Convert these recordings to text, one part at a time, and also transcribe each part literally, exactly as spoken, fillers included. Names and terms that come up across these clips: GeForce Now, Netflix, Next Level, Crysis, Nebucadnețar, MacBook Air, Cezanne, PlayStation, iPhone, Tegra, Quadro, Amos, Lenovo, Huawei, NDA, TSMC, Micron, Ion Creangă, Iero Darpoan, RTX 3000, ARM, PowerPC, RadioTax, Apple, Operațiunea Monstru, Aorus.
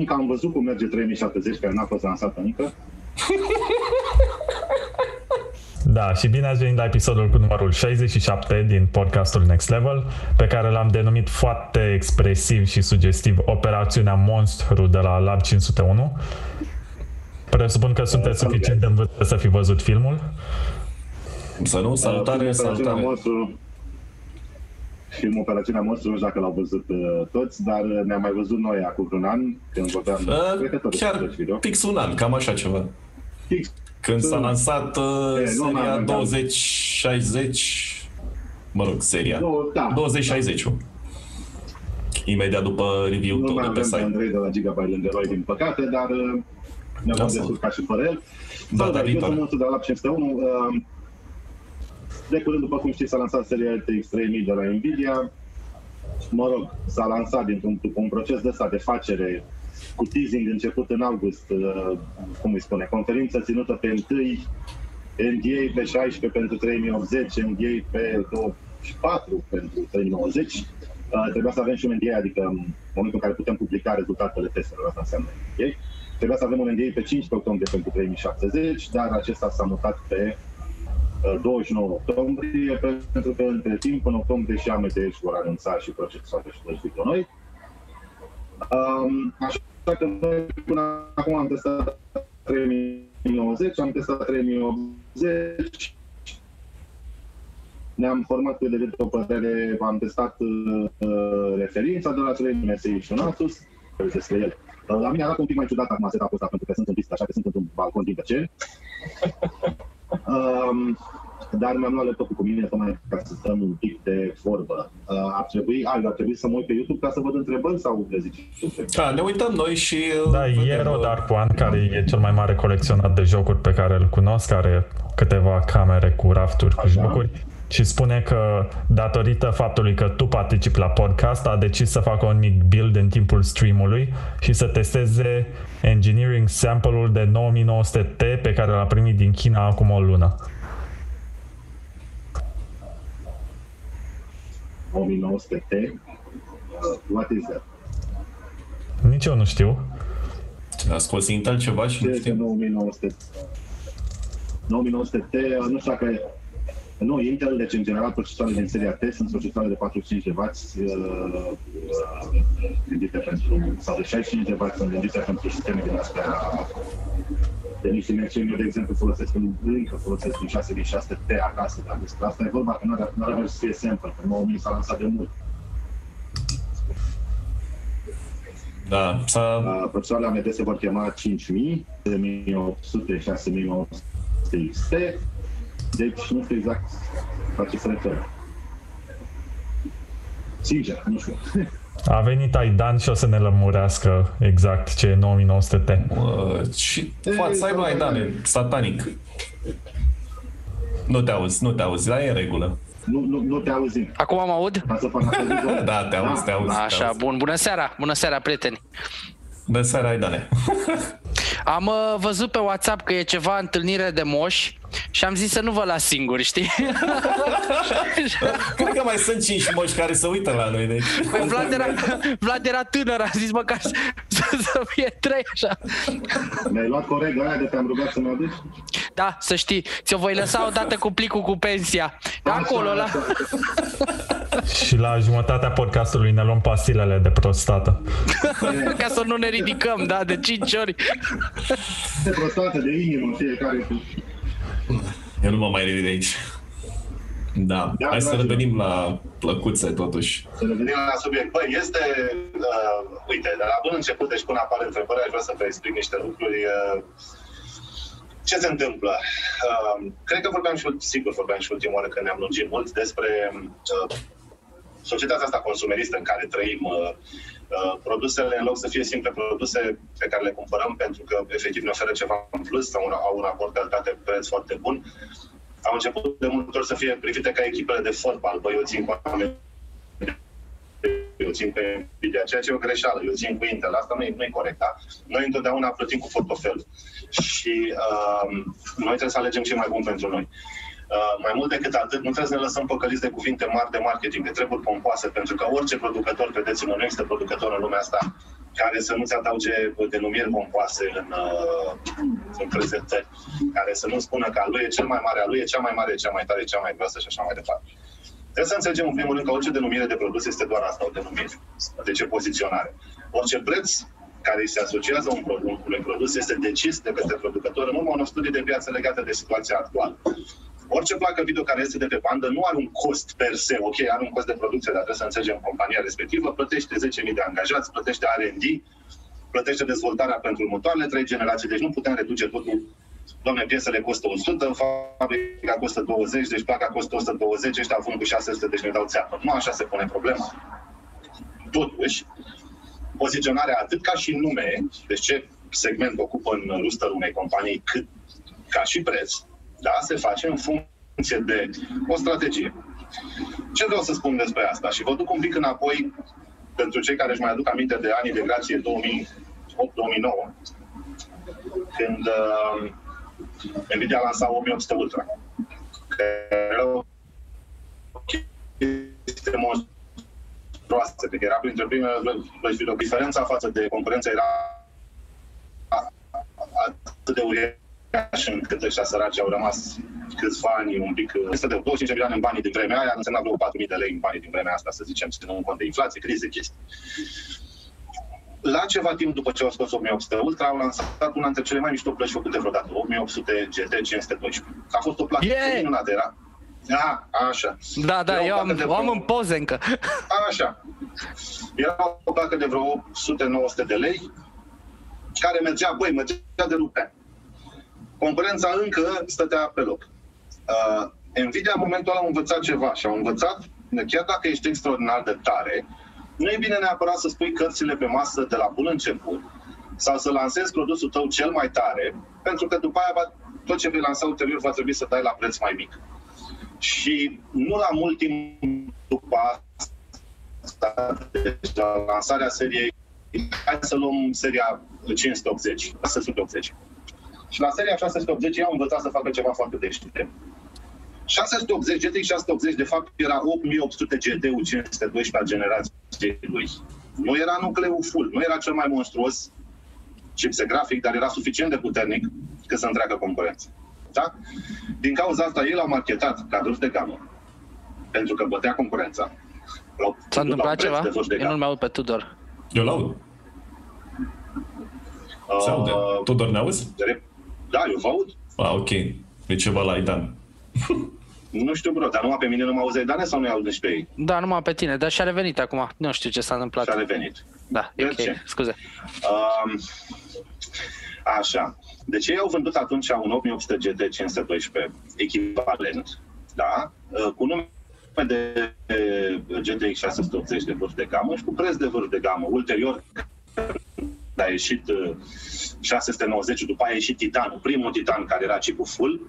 acum că am văzut cum merge trei mii șaptezeci, care n-a fost lansată încă. Da, și bine ați venit la episodul cu numărul șaizeci și șapte din podcastul Next Level, pe care l-am denumit foarte expresiv și sugestiv Operațiunea Monstru de la Lab cinci sute unu. Presupun că sunteți suficient de învățat să fi văzut filmul. Să nu, salutare, salutare. Filmul Operațiunea Monstru, nu știu dacă l-au văzut uh, toți, dar ne-am mai văzut noi acum un an, când vorbeam uh, chiar fix un an, cam așa ceva. Fix. Când s-a lansat uh, e, seria douăzeci șaizeci, mă rog, seria da, douăzeci șaizeci, da. Imediat după review-ul tău de pe site. Nu mai avem pe Andrei de la Gigabyte lângă noi, din păcate, dar uh, ne-am da, descurcat ca și fără el. Da, dar eu sunt de la cinci sute unu. Uh, De curând, după cum știți, s-a lansat seria R T X trei mii de la NVIDIA. Mă rog, s-a lansat dintr-un un proces de ăsta de facere cu teasing început în august, cum îi spune, conferință ținută pe unu, N D A pe șaisprezece pentru trei mii optzeci, N D A pe douăzeci și patru pentru trei mii nouăzeci. Uh, trebuia să avem și un N D A, adică în momentul în care putem publica rezultatele testelor, asta înseamnă N D A. Trebuia să avem un N D A pe cincisprezece octombrie pentru trei mii șaptezeci, dar acesta s-a mutat pe douăzeci și nouă octombrie, pentru că între timp, în octombrie și A M D își vor anunța și procesoare și toți video noi. Um, așa că noi până acum am testat trei mii nouăzeci, am testat trei mii optzeci, ne-am format pe drept o părere, am testat uh, referința de la trei mii și un Asus, despre ele. Uh, la mine arată un pic mai ciudat acum setup-ul ăsta, pentru că sunt în pistă, așa că sunt într-un balcon din Băceni. Um, dar mi-am luat laptopul cu mine tocmai ca să stăm un pic de vorbă. Uh, ar, trebui, ar, ar trebui să mă uit pe YouTube ca să văd întrebări sau le zici? Da, ne uităm noi și... Da, Iero Darpoan, care e cel mai mare colecționar de jocuri pe care îl cunosc, are câteva camere cu rafturi, cu jocuri. Și spune că, datorită faptului că tu participi la podcast, a decis să facă un mic build în timpul stream-ului și să testeze engineering sample-ul de nouă mii nouă sute T pe care l-a primit din China acum o lună. nouă mii nouă sute T? What is that? Nici eu nu știu. A scos Intel ceva și nu știu. nouă mii nouă sute T, nu știu dacă... Nu, Intel, deci în general procesoarele din seria T sunt procesoare de patruzeci și cinci de wați gândite pentru, sau de șaizeci și cinci de wați sunt gândite pentru sisteme din astea de niște inerții. Eu, de exemplu, folosesc un încă folosesc un șase mii șase sute T acasă, dar despre asta e vorba că nu ar avea să fie sample, că nouă mii s-a lansat de mult. Da, uh, procesoarele A M D se vor chema cinci mii, șase mii opt sute, șase mii nouă sute X T. Deci nu știu exact la ce se referă. Sincer, nu știu. A venit Aidan și o să ne lămurească exact ce e nouă mii nouă sute T. Mă, și poate să aibă Aidan, e satanic. Nu te auzi, nu te auzi, dar e în regulă. Nu, nu, nu te auzim. Acum mă aud? Da, te auzi, te auzi. Așa, te auzi. Bun. Bună seara, bună seara, prieteni. Bună seara, Aidan. Am uh, văzut pe WhatsApp că e ceva întâlnire de moși și am zis să nu vă las singuri, știi? Cred că mai sunt cinci moși care se uită la noi. Deci. Păi Vlad, era, Vlad era tânăr, a zis măcar să, să fie trei așa. Mi-ai luat corect aia de te-am rugat să mă aduci? Da, să știi, ți-o voi lăsa odată cu plicul cu pensia. Așa, acolo, așa. La... Și la jumătatea podcastului ne luăm pastilele de prostată. Ca să nu ne ridicăm, da, de cinci ori. De prostată, de inimă, fiecare. Eu nu mă mai ridic de aici. Da, da, hai să revenim la plăcuțe totuși. Să revenim la subiect. Băi, este, uh, uite, de la bun început, deci până apare întrebarea, aș vrea să vă explic niște lucruri. Uh, ce se întâmplă? Uh, cred că vorbeam și, sigur vorbeam și ultima oară, că ne-am lungit mult despre uh, societatea asta consumeristă în care trăim. Uh, Uh, produsele, în loc să fie simple produse pe care le cumpărăm pentru că efectiv ne oferă ceva în plus sau au un raport calitate-preț foarte bun, au început de multe ori să fie privite ca echipele de fotbal. Băi, eu țin cu oameni, eu țin pe Nvidia, ceea ce e o greșeală, eu țin cu Intel, asta nu e, nu e corect, da? Noi întotdeauna plătim cu portofel și uh, noi trebuie să alegem ce mai bun pentru noi. Uh, mai mult decât atât, nu trebuie să ne lăsăm păcăliți de cuvinte mari de marketing, de treburi pompoase, pentru că orice producător, credeți-mă, nu există producător în lumea asta care să nu-ți adauge denumiri pompoase în, în prezentări, care să nu spună că al lui e cel mai mare, al lui e cea mai mare, e cea mai tare, e cea mai groasă și așa mai departe. Trebuie să înțelegem, în primul rând, că orice denumire de produs este doar asta, o denumire, deci o poziționare. Orice preț care îi se asociază un produs, unui produs este decis de către producător în urma unor studii de piață legate de situația actuală. Orice placă video care este de pe bandă nu are un cost per se, ok, are un cost de producție, dar trebuie să înțelegem compania respectivă, plătește zece mii de angajați, plătește R and D, plătește dezvoltarea pentru următoarele trei generații, deci nu putem reduce totul. Doamne, piesele costă o sută, fabrica costă douăzeci, deci placa costă o sută douăzeci, ăștia vând cu șase sute, deci ne dau țeapă. Nu așa se pune problema. Totuși, poziționarea atât ca și nume, deci ce segment ocupă în lusterul unei companii, cât ca și preț, da, se face în funcție de o strategie. Ce vreau să spun despre asta? Și vă duc un pic înapoi, pentru cei care își mai aduc aminte de anii de grație două mii opt două mii nouă, când uh, NVIDIA lansa o mie opt sute Ultra. Era o chestie monstruoasă, că era printre primele videouri. Diferența față de concurență era atât de uriașă, și încât ăștia săraci au rămas câțiva ani un pic... Este de douăzeci și cinci de milioane în banii din vremea aia, însemna vreo patru mii de lei în banii din vremea asta, să zicem, să nu cont de inflație, crize, chestii. La ceva timp după ce au scos o mie opt sute Ultra, au lansat una dintre cele mai mișto plăci făcute vreodată, o mie opt sute G T cinci sute doisprezece. A fost o placă yeah! minunată, era... Da, așa. Da, da, era eu am, vreo... am în poze încă. Așa. Era o placă de vreo opt sute nouă sute de lei, care mergea, băi, mergea de rupe. Concurența încă stătea pe loc. Uh, NVIDIA, în momentul ăla, a învățat ceva și a învățat, chiar dacă ești extraordinar de tare, nu e bine neapărat să spui cărțile pe masă de la bun început sau să lansezi produsul tău cel mai tare, pentru că după aia tot ce vei lansa ulterior va trebui să dai la preț mai mic. Și nu la mult timp după asta, deci la lansarea seriei, hai să luăm seria cinci sute optzeci, șase sute optzeci. Și la seria șase sute optzeci ei au învățat să facă ceva foarte deștept. șase sute optzeci, G T X șase sute optzeci, de fapt, era opt mii opt sute G T U cinci sute doisprezece a generației lui. Nu era nucleul full, nu era cel mai monstruos chipset grafic, dar era suficient de puternic ca să întreacă concurența. Da? Din cauza asta, ei l-au marketat ca vârf de gamă, pentru că bătea concurența. S-a întâmplat ceva? Eu nu-l mai aud pe Tudor. Eu l-aud. Se aude. Tudor, ne auzi? Da, eu vă aud. Ah, ok. E ceva la Aidan. Nu știu, bro, dar numai pe mine nu mă auzi Aidane sau nu-i auzi nici pe ei? Da, numai pe tine, dar și-a revenit acum. Nu știu ce s-a întâmplat. Și-a revenit. Da, de ok, ce? Scuze. Um, așa. Deci ei au vândut atunci un opt mii opt sute G T cinci sute doisprezece echivalent, da? Cu nume de G T X șase sute optzeci de vârf de gamă și cu preț de vârf de gamă. Ulterior, a ieșit șase sute nouăzeci, după aia a ieșit Titanul, primul Titan care era chipul full.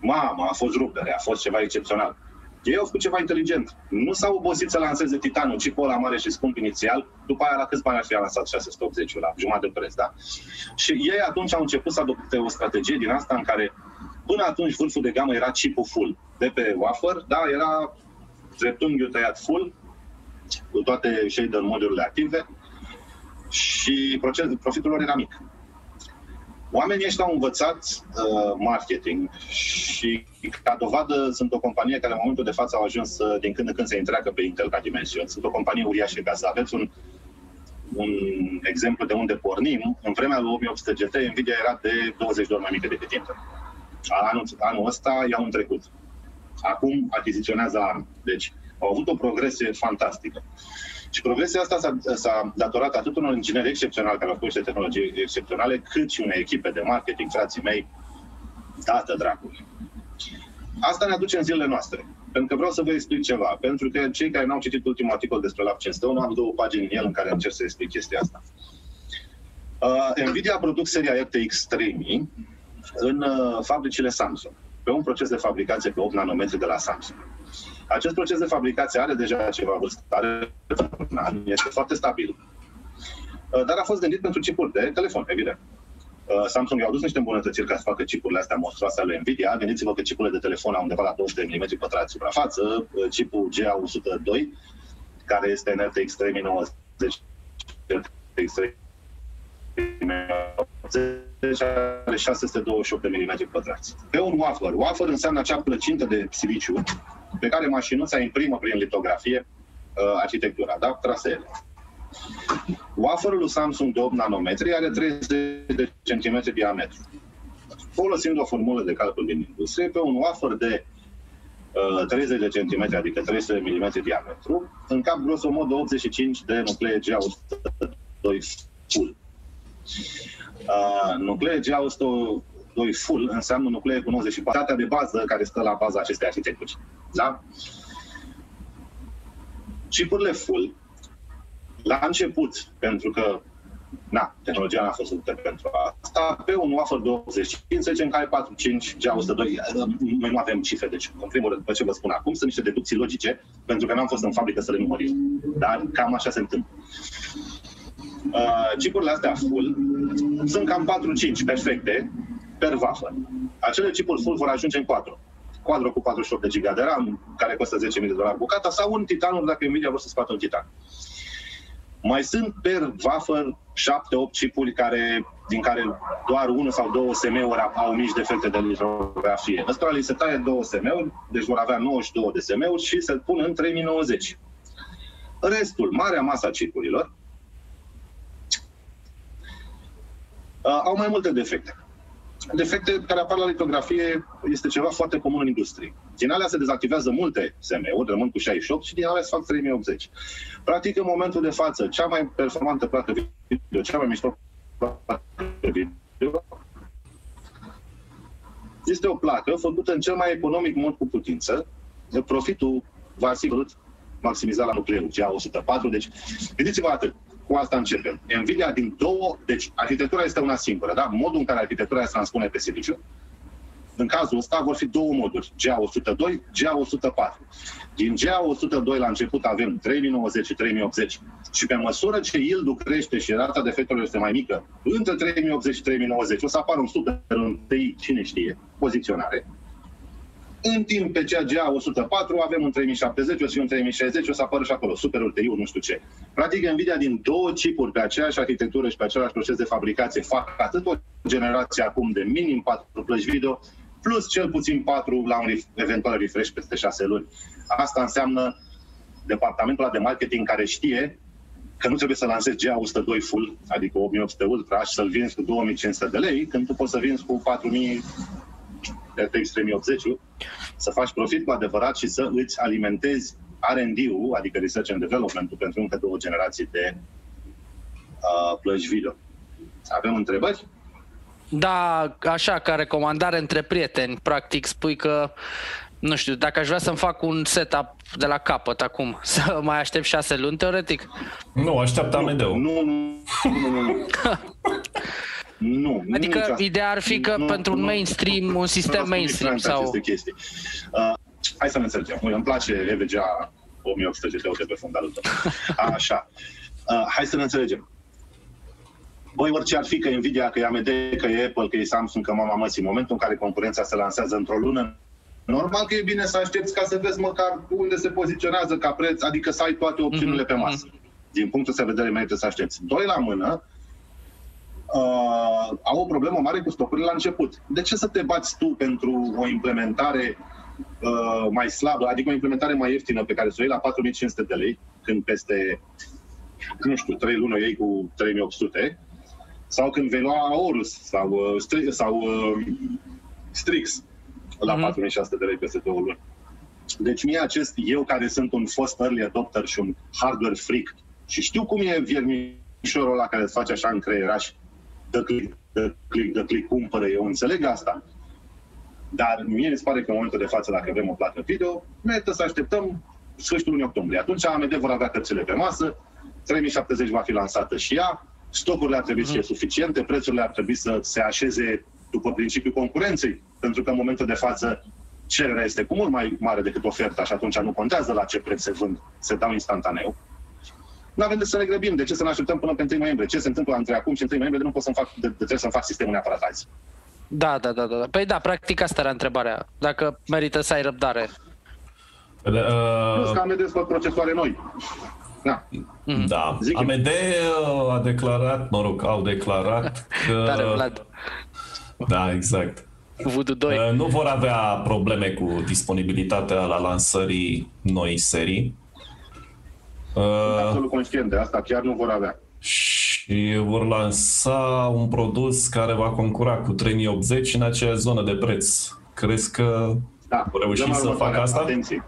Mama, a fost rupere, a fost ceva excepțional. Ei au făcut ceva inteligent. Nu s-au obosit să lanseze Titanul, chipul ăla mare și scump inițial, după aia la câți bani ar fi lansat șase sute optzeci, la jumătate de preț, da? Și ei atunci au început să adopte o strategie din asta în care până atunci vârful de gamă era chipul full de pe wafer, da, era dreptunghiul tăiat full, cu toate shader modurile active, și profitul lor era mic. Oamenii ăștia au învățat uh, marketing și, ca dovadă, sunt o companie care în momentul de față au ajuns să, din când în când, se întreacă pe Intel ca dimensiuni. Sunt o companie uriașă. Ca să aveți un, un exemplu de unde pornim, în vremea lui opt mii opt sute G T, NVIDIA era de douăzeci de ori mai mică decât Intel. Anul, anul ăsta i-au întrecut. Acum achiziționează A R M. Deci au avut o progresie fantastică. Și progresia asta s-a, s-a datorat atât unor ingineri excepționali care au făcut niște tehnologii excepționale, cât și unei echipe de marketing, frații mei, dată dracului. Asta ne aduce în zilele noastre. Pentru că vreau să vă explic ceva. Pentru că cei care n-au citit ultimul articol despre Lab cinci sute unu, am două pagini în el în care încerc să explic chestia asta. Uh, NVIDIA produc seria R T X trei mii în uh, fabricile Samsung, pe un proces de fabricație pe opt nanometri de la Samsung. Acest proces de fabricație are deja ceva vârstă, are un an, este foarte stabil, dar a fost gândit pentru chipuri de telefon, evident. Samsung i-au dus niște îmbunătățiri ca să facă chipurile astea monstruoase ale NVIDIA. Gândiți-vă că chipurile de telefon au undeva la două sute de milimetri pătrați suprafață, chipul G A o sută doi, care este în R T X trei mii nouăzeci, are șase sute douăzeci și opt de milimetri pătrați. Pe un wafer. Wafer înseamnă acea plăcintă de siliciu pe care mașinuța imprimă prin litografie uh, arhitectura, da? Traseele. Waferul lui Samsung de opt nanometri are treizeci de centimetri diametru. Folosind o formulă de calcul din industrie, pe un wafer de uh, treizeci de centimetri, adică trei sute de milimetri diametru, încap grosomod optzeci și cinci de nuclee G A o sută doi full. Uh, nuclee G A o sută doi full înseamnă nuclee cu nouăzeci și patru de bază care stă la baza acestei arhitecturi. Da? Chipurile full, la început, pentru că na, tehnologia n-a fost făcută pentru asta, pe un wafer de optzeci și cinci, în care patruzeci și cinci, G A o sută doi, noi nu avem cifre, deci, în primul rând, după ce vă spun acum, sunt niște deducții logice, pentru că n-am fost în fabrică să le numărim, dar cam așa se întâmplă. Uh, chipurile astea full sunt cam patru cinci perfecte per wafer. Acele chipuri full vor ajunge în quadro. Quadro cu patruzeci și opt de giga de RAM, care costă zece mii de dolari bucata, sau un Titanul, dacă Nvidia vor să scoată un Titan. Mai sunt per wafer șapte opt chipuri care, din care doar unul sau două S M E-uri au mici defecte de litografie. Ăstora li se taie două S M E-uri, deci vor avea nouăzeci și două de S M E-uri și se pun în trei mii nouăzeci. Restul, marea masă a chipurilor, Uh, au mai multe defecte. Defecte care apar la litografie este ceva foarte comun în industrie. Din alea se dezactivează multe S M E-uri, rămân cu șaizeci și opt și din alea se fac trei mii optzeci. Practic, în momentul de față, cea mai performantă plată video, cea mai mișto plată video, este o placă făcută în cel mai economic mod cu putință. Profitul va asigur maximizat la nucleul G A o sută patru, deci gândiți-vă atât. Cu asta începem. Nvidia din două, deci arhitectura este una singură, da? Modul în care arhitectura se transpune pe siliciu, în cazul ăsta vor fi două moduri, G A o sută doi, G A o sută patru. Din G A o sută doi la început avem trei mii nouăzeci și trei mii optzeci și pe măsură ce yield-ul crește și rata defectelor este mai mică, între trei mii optzeci și trei mii nouăzeci o să apară un super întâi, cine știe, poziționare. În timp, pe cea G A o sută patru avem un trei mii șaptezeci, o să fie un trei mii șaizeci, o să apară și acolo, super U T I-ul, nu știu ce. Practic, Nvidia din două chipuri pe aceeași arhitectură și pe același proces de fabricație fac atât o generație acum de minim patru plăci video, plus cel puțin patru la un eventual refresh peste șase luni. Asta înseamnă departamentul de marketing care știe că nu trebuie să lansezi G A o sută doi full, adică opt mii opt sute Ultra și să-l vinzi cu două mii cinci sute de lei, când tu poți să vinzi cu patru mii... R T X trei mii optzeci, să faci profit cu adevărat și să îți alimentezi R and D-ul, adică Research and Development-ul, pentru încă două generații de uh, plăci video. Avem întrebări? Da, așa, ca recomandare între prieteni. Practic spui că, nu știu, dacă aș vrea să-mi fac un setup de la capăt acum, să mai aștept șase luni, teoretic? Nu, așteaptă A M D-ul. Nu, nu, nu, nu, nu. Nu, adică nicio... ideea ar fi că nu, pentru un mainstream, nu, un sistem mainstream sau... Uh, hai să ne înțelegem. Îmi place E V G A o mie opt sute G T O de pe fundalul tău. Așa. Uh, hai să ne înțelegem. Băi, orice ar fi, că Nvidia, că e A M D, că e Apple, că e Samsung, că mama măsii, în momentul în care concurența se lansează într-o lună, normal că e bine să aștepți ca să vezi măcar unde se poziționează ca preț, adică să ai toate opțiunile mm-hmm. pe masă. Din punctul de vedere merită să aștepți. Doi la mână, Uh, au o problemă mare cu stocurile la început. De ce să te bați tu pentru o implementare uh, mai slabă, adică o implementare mai ieftină pe care să o iei la patru mii cinci sute de lei, când peste, nu știu, trei luni o iei cu trei mii opt sute, sau când vei lua Aorus sau, uh, stri, sau uh, Strix la uh-huh. patru mii șase sute de lei peste două luni. Deci mie acest, eu care sunt un fost early adopter și un hardware freak și știu cum e viermișorul ăla care îți face așa în creieraș, dă click, dă click, dă click, cumpără, eu înțeleg asta. Dar mie îmi pare că în momentul de față, dacă vrem o plată video, merită să așteptăm sfârșitul lunii octombrie. Atunci A M D vor avea cărțile pe masă, trei mii șaptezeci va fi lansată și ea, stocurile ar trebui să fie suficiente, prețurile ar trebui să se așeze după principiul concurenței, pentru că în momentul de față cererea este cu mult mai mare decât oferta și atunci nu contează la ce preț se vând, se dau instantaneu. Nu avem de să ne grăbim. De ce să ne așteptăm până pe întâi noiembrie? Ce se întâmplă între acum și întâi noiembrie? Nu pot să-mi fac, de, de trebuie să-mi fac sistemul neapărat azi. Da, da, da, da. Păi da, practic asta era întrebarea. Dacă merită să ai răbdare. Plus că am de procesoare noi. Da. Da. A M D a declarat, mă rog, au declarat că... Tare, Vlad. Da, exact. Voodoo doi. Nu vor avea probleme cu disponibilitatea la lansării noii serii. Sunt absolut conștient de asta, chiar nu vor avea. Și vor lansa un produs care va concura cu trei mii optzeci în acea zonă de preț. Crezi că da. vor reuși să facă asta? Atenție.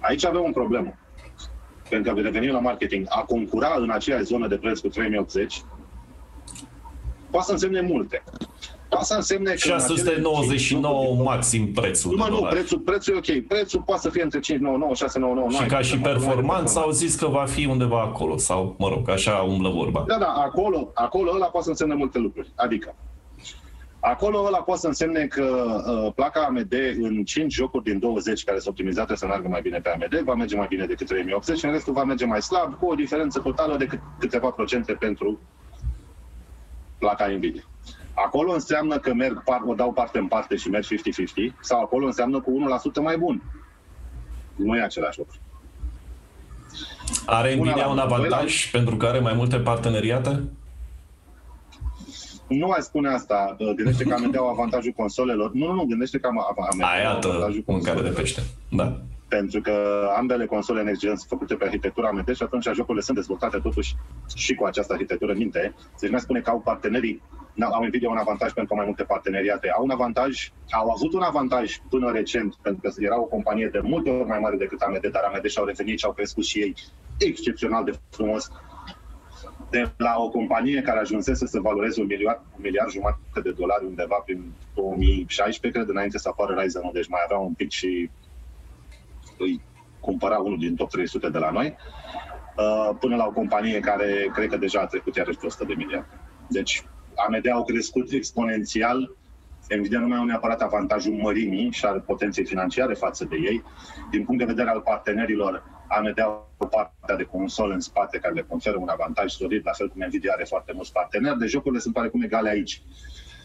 Aici avem un problemă. Pentru că revenim la marketing. A concura în aceeași zonă de preț cu trei mii optzeci poate să însemne multe. Poate să însemne șase sute nouăzeci și nouă maxim prețul. Nu, nu, prețul, prețul e ok. Prețul poate să fie între cinci sute nouăzeci și nouă și șase sute nouăzeci și nouă. Și ca și performanță au zis că va fi undeva acolo. Sau, mă rog, așa umblă vorba. Da, da, acolo, acolo ăla poate să însemne multe lucruri. Adică, acolo ăla poate să însemne că uh, placa A M D în cinci jocuri din douăzeci care sunt optimizate să meargă mai bine pe A M D, va merge mai bine decât trei mii optzeci și în restul va merge mai slab, cu o diferență totală de cât, câteva procente pentru placa NVIDIA. Acolo înseamnă că merg, o dau parte în parte și merg cincizeci cincizeci, sau acolo înseamnă cu unu la sută mai bun. Nu e același lucru. Are NVIDIA un avantaj la... pentru că are mai multe parteneriate? Nu ai spune asta. Gândește că A M D au avantajul consolelor. Nu, nu, nu. Gândește că A M D au avantajul consolelor. De pește. Da. Pentru că ambele console next gen sunt făcute pe arhitectura A M D și atunci jocurile sunt dezvoltate totuși și cu această arhitectură în minte. Deci nu spune că au partenerii, au NVIDIA un avantaj pentru mai multe parteneriate. Au un avantaj, au avut un avantaj până recent, pentru că era o companie de multe ori mai mare decât A M D, dar A M D și-au revenit și au crescut și ei excepțional de frumos. De la o companie care ajunsese să valoreze un miliard, un miliard jumătate de dolari undeva prin două mii șaisprezece, cred, înainte să apară Ryzen-ul, deci mai avea un pic și îi cumpăra unul din top trei sute de la noi, până la o companie care cred că deja a trecut iarăși de o sută de miliarde. Deci A M D au crescut exponențial, NVIDIA nu mai au neapărat avantajul mărimii și al potenței financiare față de ei. Din punct de vedere al partenerilor, A M D au partea de console în spate care le conferă un avantaj solid, la fel cum NVIDIA are foarte mulți parteneri, deci jocurile sunt parecum egale aici.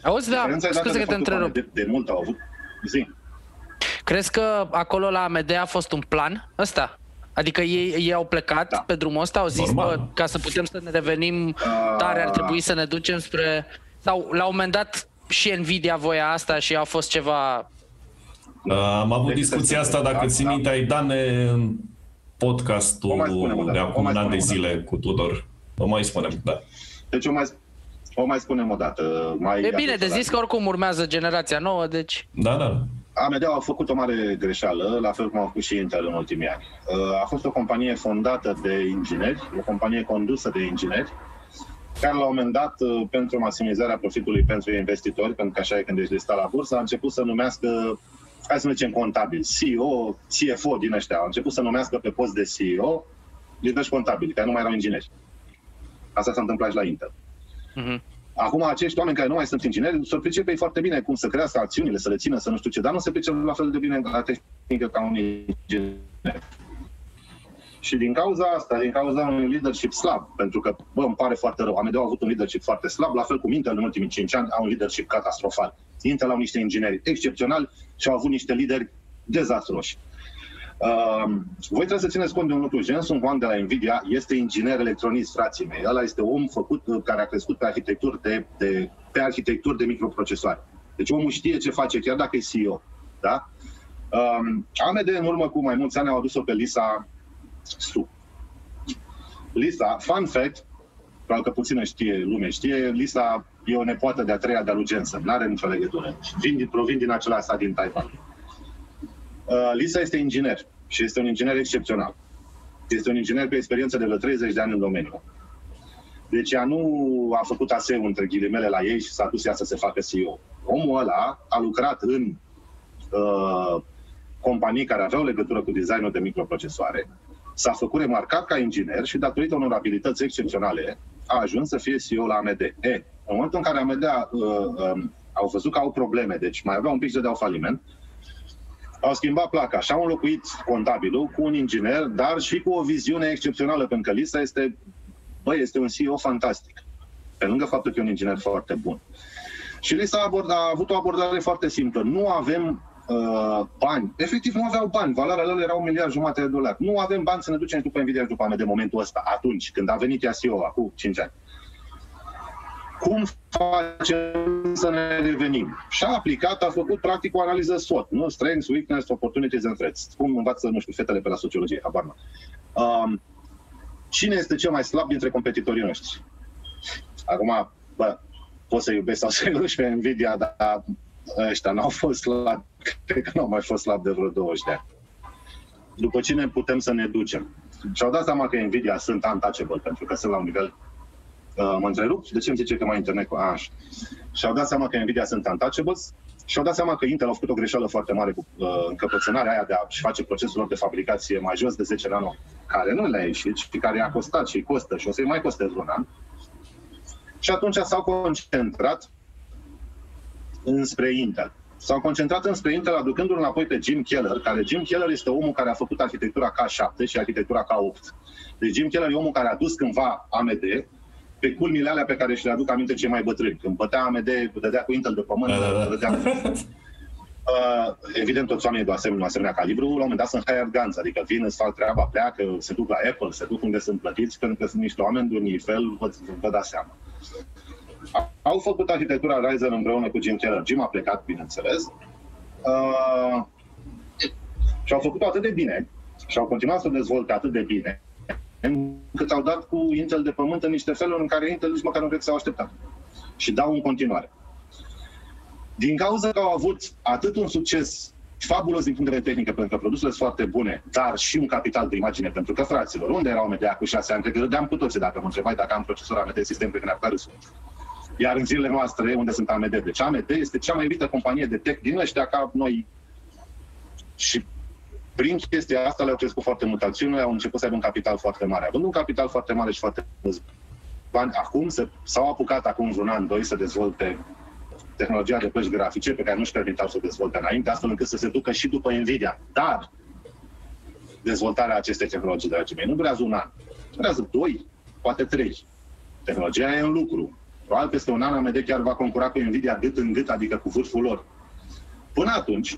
Auzi, da, scuze că te întrerup. De, de mult au avut zi. Crezi că acolo la A M D a fost un plan ăsta? Adică ei, ei au plecat da. pe drumul ăsta, au zis că ca să putem să ne revenim tare ar trebui să ne ducem spre... Sau la un moment dat și NVIDIA voia asta și a fost ceva... Uh, am avut discuția asta, dacă ții minte, Aidan, în podcastul de acum un an de zile cu Tudor. O mai spunem, da. Deci o mai, o mai spunem o dată. Mai e bine, de zis că oricum urmează generația nouă, deci... Da, da. A M D-ul a făcut o mare greșeală, la fel cum au făcut și Intel în ultimii ani. A fost o companie fondată de ingineri, o companie condusă de ingineri, care la un moment dat, pentru maximizarea profitului pentru investitori, pentru că așa e când ești listat la bursă, a început să numească, hai să zicem contabil, C E O, C F O din ăștia, a început să numească pe post de C E O lideri contabili, care nu mai erau ingineri. Asta s-a întâmplat și la Intel. Uh-huh. Acum acești oameni care nu mai sunt ingineri, se pricepe foarte bine cum să crească acțiunile, să le țină, să nu știu ce, dar nu se pricep la fel de bine la tehnică ca un inginer. Și din cauza asta, din cauza unui leadership slab, pentru că, bă, îmi pare foarte rău, A M D-ul a avut un leadership foarte slab, la fel cum Intel în ultimii cinci ani au un leadership catastrofal. Intel au niște ingineri excepționali și au avut niște lideri dezastroși. Uh, voi trebuie să țineți cont de un lucru, Jensen Huang de la NVIDIA este inginer electronist, frații mei. Ăla este om făcut, care a crescut pe arhitecturi de, de, pe arhitecturi de microprocesoare. Deci omul știe ce face, chiar dacă e C E O. Da? Uh, A M D în urmă cu mai mulți ani au adus-o pe Lisa Su. Lisa, fun fact, probabil că puțină știe, lume știe, Lisa e o nepoată de-a treia de-a lui Jensen, n-are nicio legătură. Vin, provin din acela sat din Titan. Uh, Lisa este inginer și este un inginer excepțional. Este un inginer cu experiență de vreo treizeci de ani în domeniu. Deci ea nu a făcut aseu între ghilimele la ei și s-a dus ea să se facă C E O. Omul ăla a lucrat în uh, companii care aveau legătură cu designul de microprocesoare. S-a făcut remarcat ca inginer și datorită unor abilități excepționale a ajuns să fie C E O la A M D. E, în momentul în care A M D a, uh, um, au văzut că au probleme, deci mai aveau un pic de deau faliment, au schimbat placa și au înlocuit contabilul cu un inginer, dar și cu o viziune excepțională, pentru că Lisa este, bă, este un C E O fantastic, pe lângă faptul că e un inginer foarte bun. Și Lisa a, aborda, a avut o abordare foarte simplă. Nu avem uh, bani. Efectiv nu aveau bani, valoarea lor era un miliard jumate de dolari. Nu avem bani să ne ducem după Nvidia și după A M D de momentul ăsta, atunci, când a venit I C O acum cinci ani. Cum facem să ne revenim? Și a aplicat, a făcut practic o analiză S W O T, nu? Strengths, weakness, opportunities and threats. Cum învață, nu știu, fetele pe la sociologie, habar n-am. Um, Cine este cel mai slab dintre competitorii noștri? Acum, bă, poți să iubești sau să iubești pe Nvidia, dar ăștia n-au fost slabi. Cred că n-au mai fost slabi de vreo douăzeci de ani. După cine putem să ne ducem? Și-au dat seama că Nvidia sunt untouchable, pentru că sunt la un nivel... Uh, mă întrerup? De ce îmi zice că mai internet cu... Așa. Și-au dat seama că Nvidia sunt untouchables și-au dat seama că Intel a făcut o greșeală foarte mare cu uh, încăpățânarea aia de a-și face procesul lor de fabricație mai jos de zece nano, care nu le-a ieșit și care i-a costat și costă și o să-i mai coste un an. Și atunci s-au concentrat înspre Intel. S-au concentrat înspre Intel aducându-l înapoi pe Jim Keller, care Jim Keller este omul care a făcut arhitectura K șapte și arhitectura K opt. Deci Jim Keller e omul care a dus cândva A M D pe culmile alea pe care și le aduc aminte cei mai bătrâni. Când bătea A M D, dădea cu Intel de pământ, dădea... Uh, evident, toți oamenii de asemenea, asemenea calibru, la un moment dat sunt hired guns, adică vin, îți fac treaba, pleacă, se duc la Apple, se duc unde sunt plătiți, pentru că sunt niște oameni de un nivel, vă, vă dați seama. Au făcut arhitectura Ryzen împreună cu Jim Keller. Jim a plecat, bineînțeles. Uh, și-au făcut-o atât de bine, și-au continuat să dezvolte atât de bine, încât au dat cu Intel de pământ în niște feluri în care Intel nici măcar nu cred că s-au așteptat. Și dau în continuare. Din cauza că au avut atât un succes fabulos din punct de vedere tehnic, pentru că produsele sunt foarte bune, dar și un capital de imagine, pentru că, fraților, unde era A M D cu șase ani? Cred că râdeam cu toții dacă mă întrebai dacă am procesor A M D în sistem, cred că ne-ar putea râsul. Iar în zilele noastre, unde sunt A M D? Deci A M D este cea mai iubită companie de tech din ăștia ca noi. Și prin chestia asta le-au crescut foarte mult acțiunile, au început să aibă un capital foarte mare. Având un capital foarte mare și foarte mulți bani, acum s-au apucat acum vreun an, doi, să dezvolte tehnologia de plăci grafice pe care nu-și permiteau să o dezvolte înainte, astfel încât să se ducă și după Nvidia. Dar dezvoltarea acestei tehnologii, dragii mei, nu durează un an, durează doi, poate trei. Tehnologia e în lucru. Probabil peste un an A M D chiar va concura cu Nvidia gât în gât, adică cu vârful lor. Până atunci,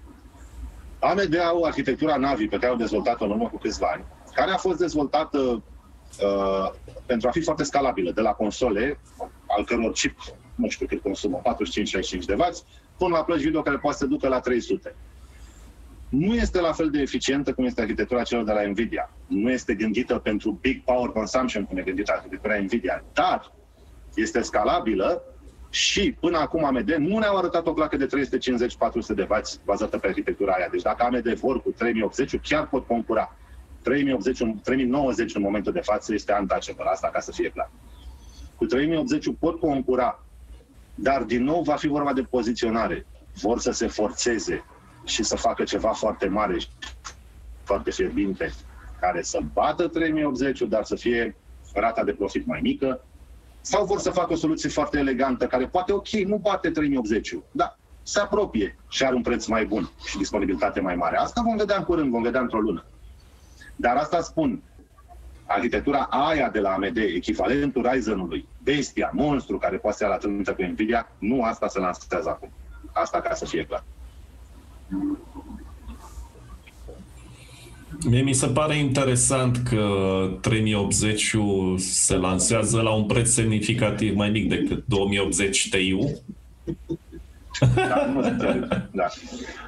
A M D au arhitectura Navi pe care au dezvoltat-o în urmă cu câțiva ani, care a fost dezvoltată uh, pentru a fi foarte scalabilă, de la console, al căror chip, nu știu cât consumă, patruzeci și cinci șaizeci și cinci de wați, până la plăci video care poate să ducă la trei sute. Nu este la fel de eficientă cum este arhitectura celor de la Nvidia. Nu este gândită pentru big power consumption, cum e gândită arhitectura Nvidia, dar este scalabilă și până acum A M D nu ne-au arătat o placă de trei sute cincizeci până la patru sute de wați bazată pe arhitectura aia. Deci dacă A M D vor cu trei mii optzeci, chiar pot concura. trei mii optzeci, trei mii nouăzeci în momentul de față este untouchable, asta ca să fie clar. Cu trei mii optzeci pot concura. Dar, din nou, va fi vorba de poziționare. Vor să se forțeze și să facă ceva foarte mare, foarte fierbinte, care să bată trei mii optzeci, dar să fie rata de profit mai mică. Sau vor să facă o soluție foarte elegantă, care poate, ok, nu bate trei mii optzeci, dar se apropie și are un preț mai bun și disponibilitate mai mare. Asta vom vedea în curând, vom vedea într-o lună. Dar asta spun. Arhitectura aia de la A M D, echivalentul Ryzen-ului, bestia, monstru care poate să ia la trâniță cu Nvidia, nu asta se lansează acum. Asta ca să fie clar. Mie mi se pare interesant că trei mii optzeci se lansează la un preț semnificativ mai mic decât două mii optzeci Ti. Da, nu înțeleg. Da.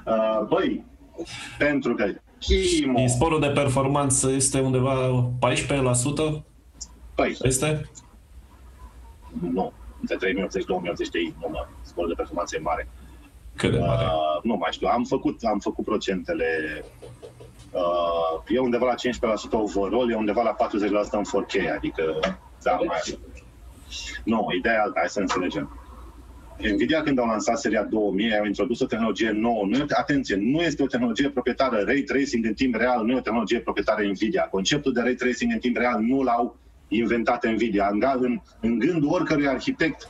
Uh, băi, pentru că Chimo. Sporul de performanță este undeva paisprezece la sută? Păi. Este? Nu. Între trei mii optzeci și două mii optzeci Ti, nu, sporul de performanță e mare. Cât de mare? Uh, nu mai știu. Am făcut, am făcut procentele. Uh, e undeva la cincisprezece la sută overall, e undeva la patruzeci la sută în patru K, adică, da, mai așa. Nu, ideea e alta, hai să înțelegem. Nvidia, când au lansat seria două mii, au introdus o tehnologie nouă. Nu, atenție, nu este o tehnologie proprietară. Ray tracing în timp real nu e o tehnologie proprietară Nvidia. Conceptul de ray tracing în timp real nu l-au inventat Nvidia. În, în, în gândul oricărui arhitect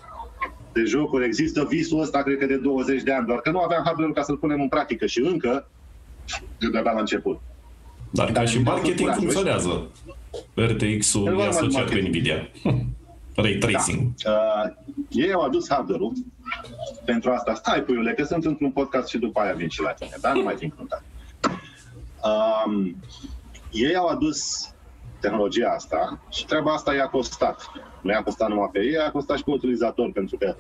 de jocuri există visul ăsta, cred că de douăzeci de ani, doar că nu aveam hardware ca să-l punem în practică și încă de la început. Dar ca și marketing funcționează. R T X-ul e asociat cu Nvidia. Ray tracing. Da. Uh, ei au adus hardware-ul, Pentru asta stai, puiule, că sunt într-un podcast și după aia vin și la tine, da? Nu mai fi încântat. Um, ei au adus tehnologia asta și treaba asta i-a costat. Nu i-a costat numai pe ei, i-a costat și pe utilizator, pentru că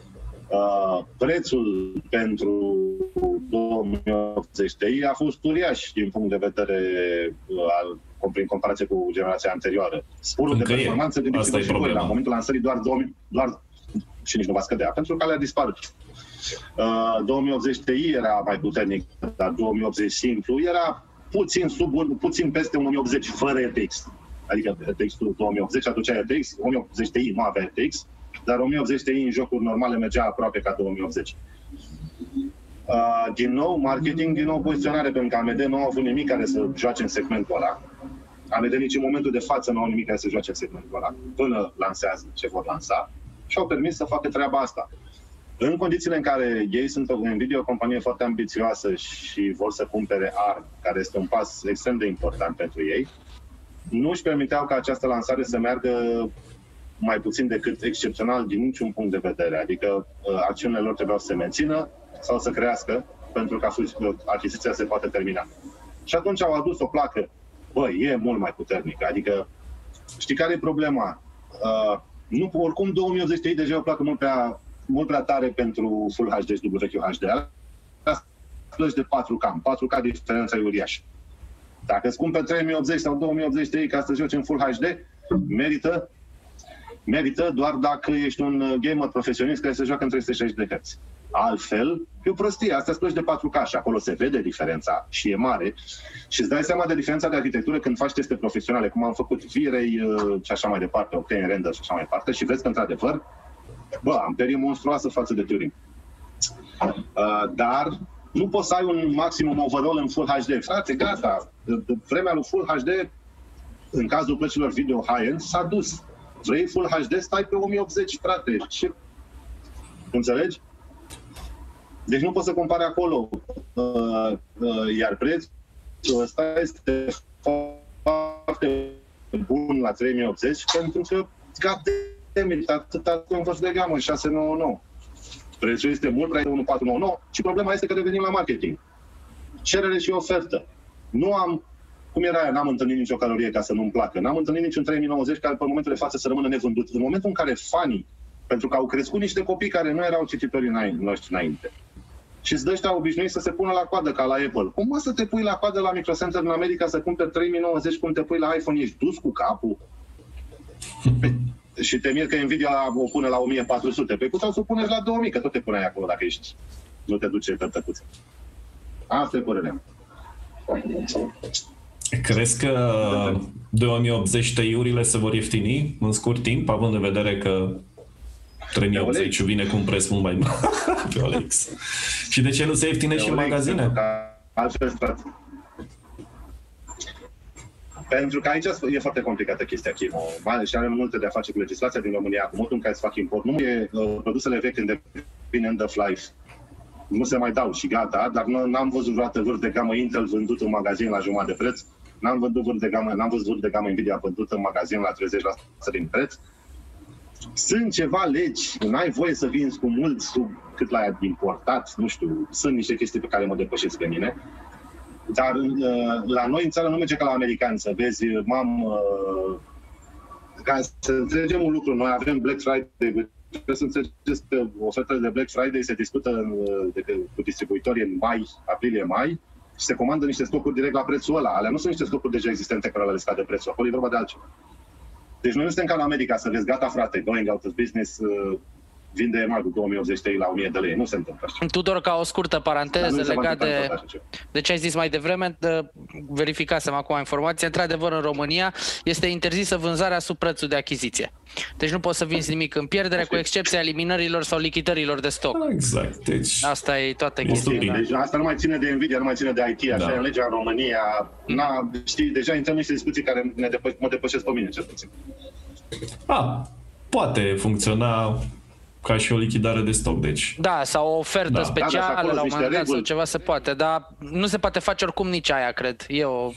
uh, prețul pentru două mii optzeci Ti a fost uriaș din punct de vedere al prin comparație cu generația anterioară. Spurul de performanță de asta e problema. La momentul lansării doar două mii, doar și nici nu va scădea, pentru că le-a dispărut. Uh, două mii optzeci Ti era mai puternic, dar două mii optzeci simplu era puțin sub, puțin peste o mie optzeci fără R T X. Adică R T X-ul două mii optzeci aducea R T X, o mie optzeci Ti nu avea R T X, dar o mie optzeci Ti în jocuri normale mergea aproape ca două mii optzeci. Uh, din nou, marketing, din nou poziționare, pentru că A M D nu au avut nimic care să joace în segmentul ăla. A M D nici în momentul de față nu au nimic care să joace în segmentul ăla, până lansează ce vor lansa și au permis să facă treaba asta. În condițiile în care ei sunt NVIDIA, o companie foarte ambițioasă și vor să cumpere A R M, care este un pas extrem de important pentru ei, nu își permiteau ca această lansare să meargă mai puțin decât excepțional din niciun punct de vedere. Adică acțiunile lor trebuiau să se mențină sau să crească, pentru că achiziția se poate termina. Și atunci au adus o placă. Băi, e mult mai puternică. Adică, știi care e problema? Uh, nu, oricum, două mii optzeci Ti deja e o placă mult prea, mult prea tare pentru Full H D și W Q H D. Plăci de patru K. patru K diferența e uriașă. Dacă îți cumperi trei mii optzeci sau două mii optzeci Ti ca să joci în Full H D, merită, merită doar dacă ești un gamer profesionist care se joacă în trei sute șaizeci de herți. Altfel, e o prostie. Astea îți plăci de patru K și acolo se vede diferența și e mare. Și îți dai seama de diferența de arhitectură când faci teste profesionale, cum am făcut Virei și așa mai departe, Octane Render și așa mai departe, și vezi că, într-adevăr, bă, am perie monstruoasă față de Turing. Dar nu poți să ai un maximum overall în Full H D. Frate, gata, vremea lui Full H D, în cazul plăcilor video high-end, s-a dus. Vrei Full H D? Stai pe o mie optzeci, frate. Ce? Înțelegi? Deci nu poți să compari acolo. Iar prețul ăsta este foarte bun la trei mii optzeci, pentru că gata, atâta în vârstă de gamă, șase sute nouăzeci și nouă. Prețul este mult prea unu patru nouă nouă și problema este că revenim la marketing. Cerere și ofertă. Nu am, cum era aia, n-am întâlnit nicio calorie ca să nu-mi placă. N-am întâlnit niciun trei mii nouăzeci care pe momentul de față să rămână nevândut. În momentul în care fanii, pentru că au crescut niște copii care nu erau cititorii noștri înainte. Și îți dă ăștia obișnuit să se pună la coadă, ca la Apple. Cum mă să te pui la coadă la Microcenter în America să cumperi trei mii nouăzeci cum te pui la iPhone? Ești dus cu capul? Pe, și te mir că Nvidia o pune la o mie patru sute. Pe puteau să o puneți la două mii, că tot te puneai acolo dacă ești. Nu te duce pe tăcuțe. Asta e părerea mea. Crezi că două mii optzeci Ti-urile se vor ieftini în scurt timp, având în vedere că trei mii optzeci vine cu un preț mult mai mare? Și de ce nu se ieftine și în magazine? Pentru că aici e foarte complicată chestia, Chimo, și are multe de a face cu legislația din România. Cu modul în care se fac import, nu e uh, produsele vechi când devin end of life. Nu se mai dau și gata, dar n-am văzut vreodată vârf de gamă Intel vândut în magazin la jumătate de preț, n-am văzut vârf de gamă, n-am văzut vârf de gamă Nvidia vândută în magazin la treizeci la sută din preț. Sunt ceva legi, n-ai voie să vinzi cu mult sub cât la importat, nu știu, sunt niște chestii pe care mă depășesc pe mine. Dar la noi în țară nu merge ca la americani, să vezi, m-am... Uh, ca să înțelegem un lucru, noi avem Black Friday, trebuie să înțelegeți că ofertele de Black Friday se discută în, de, cu distribuitorii în mai, aprilie-mai, și se comandă niște stocuri direct la prețul ăla. Alea nu sunt niște stocuri deja existente care le scade prețul, acolo e vorba de altceva. Deci noi nu suntem ca în America, să vezi, gata frate, going out of business, uh, vinde mai cu două mii optzeci la o mie de lei, nu se întâmplă așa. Tudor, ca o scurtă paranteză legat de... de ce ai zis mai devreme, verificasem acum informația, într-adevăr în România este interzisă vânzarea sub prețul de achiziție. Deci nu poți să vinzi nimic în pierdere, cu excepția eliminărilor sau lichidărilor de stoc. Exact, deci... Asta e toată chestia. Deci asta nu mai ține de Nvidia, nu mai ține de I T, așa e legea în România. Na, știi, deja intrăm niște discuții care ne depă- mă depășesc pe mine, cel puțin. A, poate funcționa ca și o lichidare de stoc, deci... Da, sau o ofertă da. specială da, la un moment dat sau ceva se poate, dar nu se poate face oricum nici aia, cred. Eu...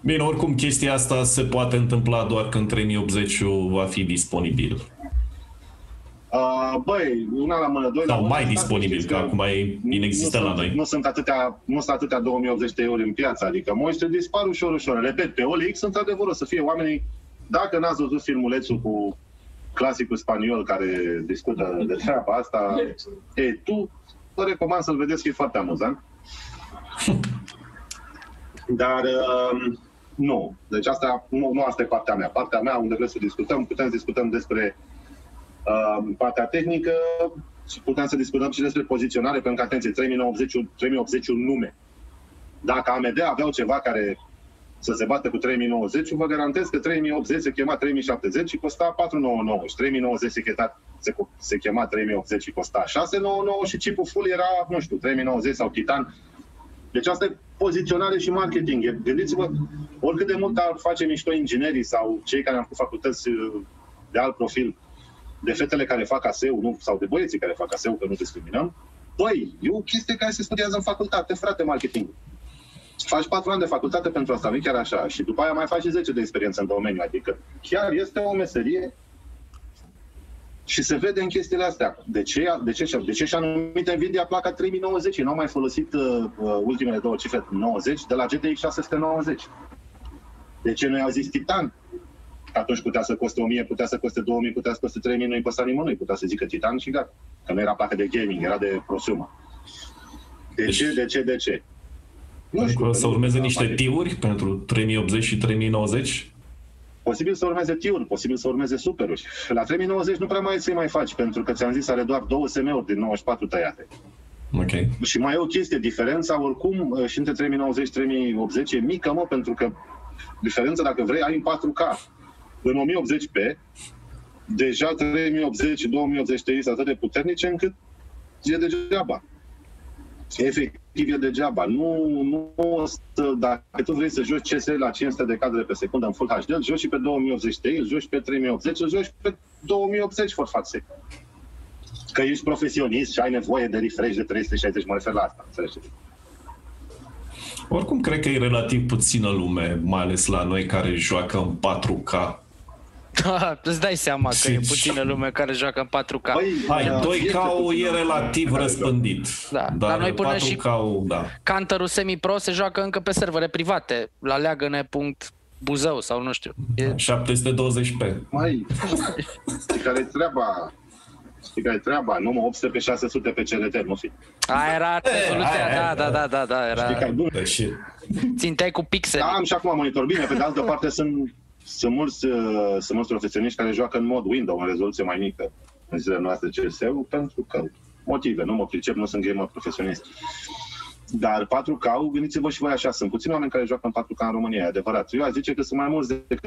Bine, oricum chestia asta se poate întâmpla doar când trei mii optzeci va fi disponibil. Uh, băi, una la mână, doi sau la mână. Sau mai disponibil, că acum e inexistent la noi. Nu sunt atâtea, nu sunt atâtea două mii optzeci de euro în piață, adică moiște dispar ușor, ușor. Repet, pe O L X, într-adevăr, o să fie oamenii, dacă n-ați văzut filmulețul cu clasicul spaniol care discută de treaba asta, e tu, vă recomand să-l vedeți, că e foarte amuzant. Dar uh, nu, deci asta nu, nu asta e partea mea. Partea mea, unde vreți să discutăm, putem să discutăm despre Uh, partea tehnică și putem să discutăm și despre poziționare, pentru că, atenție, treizeci optzeci un nume. Dacă A M D aveau ceva care să se bată cu treizeci nouăzeci, vă garantez că treizeci optzeci se chema treizeci șaptezeci și costa patru sute nouăzeci și nouă și treizeci nouăzeci se, cheta, se, se chema treizeci optzeci și costa șase sute nouăzeci și nouă și chipul full era, nu știu, treizeci nouăzeci sau Titan. Deci asta e poziționare și marketing. Gândiți-vă, oricât de mult ar face mișto inginerii sau cei care au făcut facultăți de alt profil, de fetele care fac A S E U, nu, sau de băieții care fac A S E U, că nu discriminăm, băi, e o chestie care se studiază în facultate, frate, marketing. Faci patru ani de facultate pentru asta, nu chiar așa, și după aia mai faci și zece de experiență în domeniu, adică chiar este o meserie și se vede în chestiile astea. De ce, de ce, de ce și-a numit NVIDIA placa treizeci nouăzeci și n-au mai folosit uh, ultimele două cifre, nouăzeci, de la G T X șase sute nouăzeci? De ce nu i-au zis Titan? Atunci putea să coste o mie, putea să coste două mii, putea să coste trei mii, nu-i păsa nimănui, putea să zică Titan și gata. Că nu era placă de gaming, era de prosumă. De deci, ce, de ce, de ce? Nu adică știu, să urmeze niște tiuri pentru treizeci optzeci și treizeci nouăzeci? Posibil să urmeze tiuri, posibil să urmeze superuri. La treizeci nouăzeci nu prea mai să-i mai faci, pentru că ți-am zis, are doar două S M-uri din nouăzeci și patru tăiate. Okay. Și mai e o chestie, diferența oricum și între treizeci nouăzeci și treizeci optzeci e mică, mă, pentru că diferența, dacă vrei, ai în patru K. În o mie optzeci p, deja treizeci optzeci și două mii optzeci Ti sunt atât de puternice încât e degeaba. Efectiv, e degeaba. Nu, nu o să, dacă tu vrei să joci C S la cinci sute de cadre pe secundă în Full H D, îl joci și pe două mii optzeci Ti, îl joci pe treizeci optzeci, îl joci pe două mii optzeci forfațe. Că ești profesionist și ai nevoie de refresh de trei sute șaizeci, mă refer la asta, înțelegeți? Oricum, cred că e relativ puțină lume, mai ales la noi, care joacă în patru K. Da, îți dai seama că e puțină lume care joacă în patru K. Hai, doi K-ul e relativ răspândit. Da, dar, dar noi până patru K-ul, și da. Counter-ul semi-pro se joacă încă pe servere private, la leagăne.buzău sau nu știu. E... șapte sute douăzeci p. Mai, știi care-i treaba? Știi care-i treaba? Nu mă, opt sute pe șase sute pe C R T, nu fi. Aia era rezoluția, da, da, da, da, da, era... Știi care-i bună? Ținteai cu pixel. Da, am și acum monitor bine, pe de altă parte sunt, sunt, mulți, sunt mulți profesioniști care joacă în mod Windows, în rezoluție mai mică în zilele noastre C S-ul, pentru că motive, nu mă pricep, nu sunt gamer profesionist. Dar patru K, gândiți-vă și voi așa, sunt puțini oameni care joacă în patru K în România, e adevărat. Eu aș zice că sunt mai mulți decât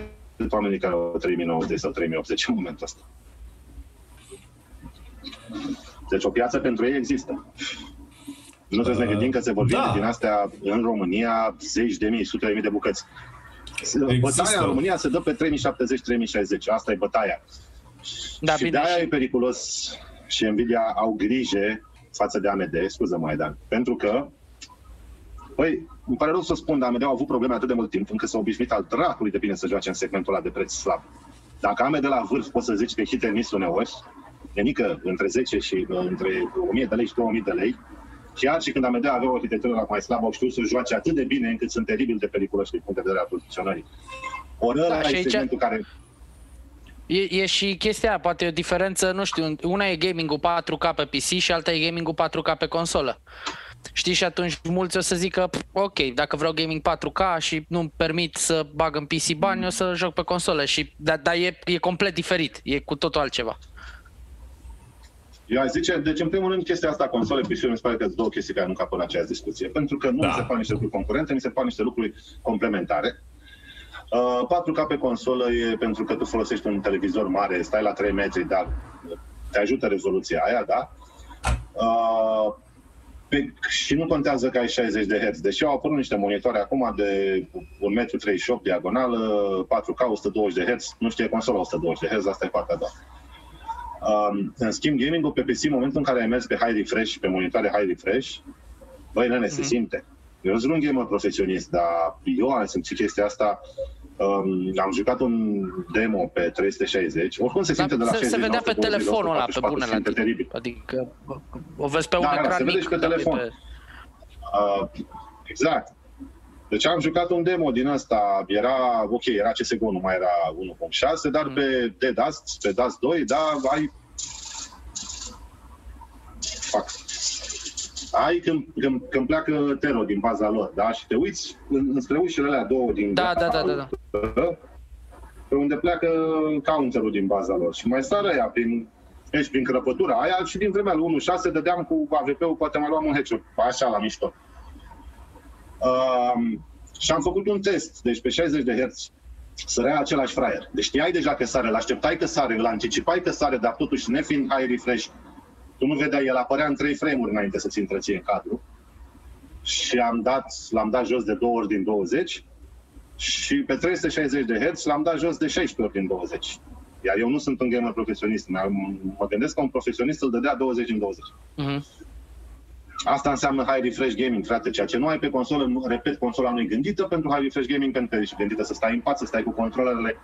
oamenii care au treizeci nouăzeci sau treizeci optzeci în momentul ăsta. Deci o piață pentru ei există. Nu trebuie să ne gândim că se vor vinde da. din astea în România zeci de mii, sute de mii de bucăți. Există. Bătaia în România se dă pe treizeci șaptezeci, treizeci șaizeci. Asta e bătaia. Da, și de-aia și... e periculos și Nvidia au grijă față de A M D. Scuză-mă, Aidan. Pentru că, păi, îmi pare rău să spun, dar A M D au avut probleme atât de mult timp încât s-au obișnuit al dracului de bine să joace în segmentul ăla de preț slab. Dacă A M D la vârf poți să zici că hit and miss uneori, nenică, între zece și între o mie de lei și două mii de lei, chiar și când A M D avea o arhitectură mai slabă, au știut să joace atât de bine încât sunt teribil de periculoși din punct de vedere al poziționării. Ori ăla e segmentul care... E, e și chestia, poate e o diferență, nu știu, una e gaming-ul patru K pe P C și alta e gaming-ul patru K pe consolă. Știi, și atunci mulți o să zică, ok, dacă vreau gaming patru K și nu-mi permit să bag în P C bani, o să joc pe consolă. Și, dar da, e, e complet diferit, e cu totul altceva. Eu aș zice, deci în primul rând chestia asta, console, P C, mi se pare că sunt două chestii care nu capă în aceeași discuție. Pentru că nu da. mi se fac niște lucruri concurente, mi se fac niște lucruri complementare. patru K pe consolă e pentru că tu folosești un televizor mare, stai la trei metri, dar te ajută rezoluția aia, da? Pe, și nu contează că ai șaizeci de herți. Deși au apărut niște monitoare acum de un virgulă treizeci și opt metri diagonal, patru K, o sută douăzeci de herți, nu știe consola o sută douăzeci de herți, asta e partea doar. Um, în schimb, gaming-ul pe P C, în momentul în care ai mers pe high refresh, pe monitoare high refresh, băi, nene, mm-hmm. se simte. Eu sunt un gamer profesionist, dar eu am simțit chestia asta Um, am jucat un demo pe trei sute șaizeci, oricum se simte da, de la se, șaizeci, se vedea pe telefonul ăla, pe bune la tine, adică o vezi pe da, un ecran mic. Da, se vede și pe telefon. Pe... Uh, exact. Deci am jucat un demo din asta, era, ok, era C S G O, nu mai era unu punct șase, dar mm. pe D D A S, pe D A S doi, da, ai... Fac. Ai când, când, când pleacă Tero din baza lor, da? Și te uiți înspre ușile alea două din da, baza da, da, da, da. Pe unde pleacă counterul din baza lor. Și mai sar aia prin, ești prin crăpătura aia și din vremea lui unu punct șase dădeam cu A V P-ul, poate mai luam un headshot, așa la mișto. Uh, și am făcut un test, deci pe șaizeci de herți sărea același fraier. Deci știai deja că sare, l-așteptai că sare, l-anticipai că sare, dar totuși nefiind high refresh, tu nu vedeai, el apărea în trei frame-uri înainte să-ți intre ție în cadru. Și am dat, l-am dat jos de două ori din douăzeci și pe trei sute șaizeci de herți l-am dat jos de șaisprezece ori din douăzeci. Iar eu nu sunt un gamer profesionist, mă gândesc că un profesionist îl dădea douăzeci din douăzeci. Uh-huh. Asta înseamnă high refresh gaming, frate, ceea ce nu ai pe consolă, nu, repet, consola nu e gândită pentru high refresh gaming, pentru că ești gândită să stai în pat, să stai cu controlerele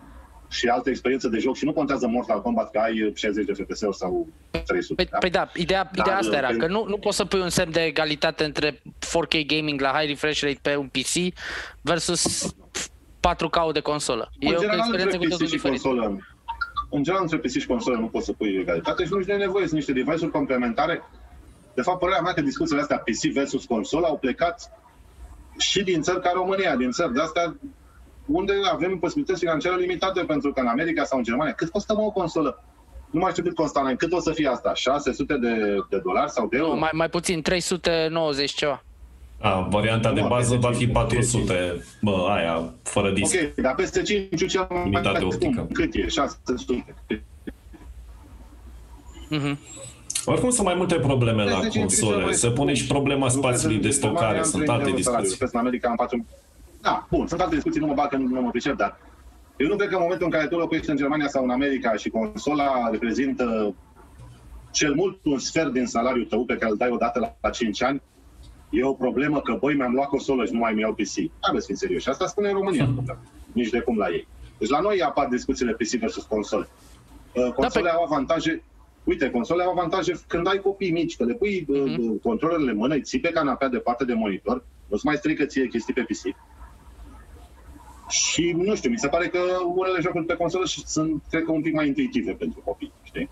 și altă experiență de joc și nu contează Mortal Kombat că ai șaizeci de F P S-uri sau trei sute. Păi da, păi da ideea, ideea dar, asta era, că nu, nu poți să pui un semn de egalitate între patru K gaming la high refresh rate pe un P C versus patru K de consolă. În e general, o experiență cu totul diferită. În general, între P C și consolă nu poți să pui egalitate și nu e nevoie, sunt niște device-uri complementare. De fapt, părerea mea că discuțiile astea P C versus consolă au plecat și din țări ca România, din țări de astea unde avem posibilități financiare limitate, pentru că în America sau în Germania, cât costă mă o consolă? Nu mai știu cât costă, cât o să fie asta? șase sute de dolari sau de euro? Mai, mai puțin, trei sute nouăzeci ceva. A, varianta nu, de bază va fi patru sute, bă, aia, fără disc. Ok, dar peste cinci cel mai scump, cât e? șase sute. Mhm. Oricum sunt mai multe probleme la console, se pune și problema spațiului de stocare, sunt alte discuții. Da, bun, sunt alte discuții, nu mă bag, nu mă pricep, dar eu nu cred că în momentul în care tu locuiești în Germania sau în America și consola reprezintă cel mult un sfert din salariul tău pe care îl dai odată la, la cinci ani, e o problemă că, băi, mi-am luat consolă și nu mai mi-au P C. Aveți fi serios. Și asta spune în România, nici de cum la ei. Deci la noi apar discuțiile P C versus console. Console da, au avantaje... Uite, console au avantaje când ai copii mici, că le pui mm-hmm. controlerele în mână, îi ții pe canapea departe de monitor, nu-ți mai strică ție chestii pe P C. Și, nu știu, mi se pare că unele jocuri pe consolă sunt, cred că, un pic mai intuitive pentru copii, știi?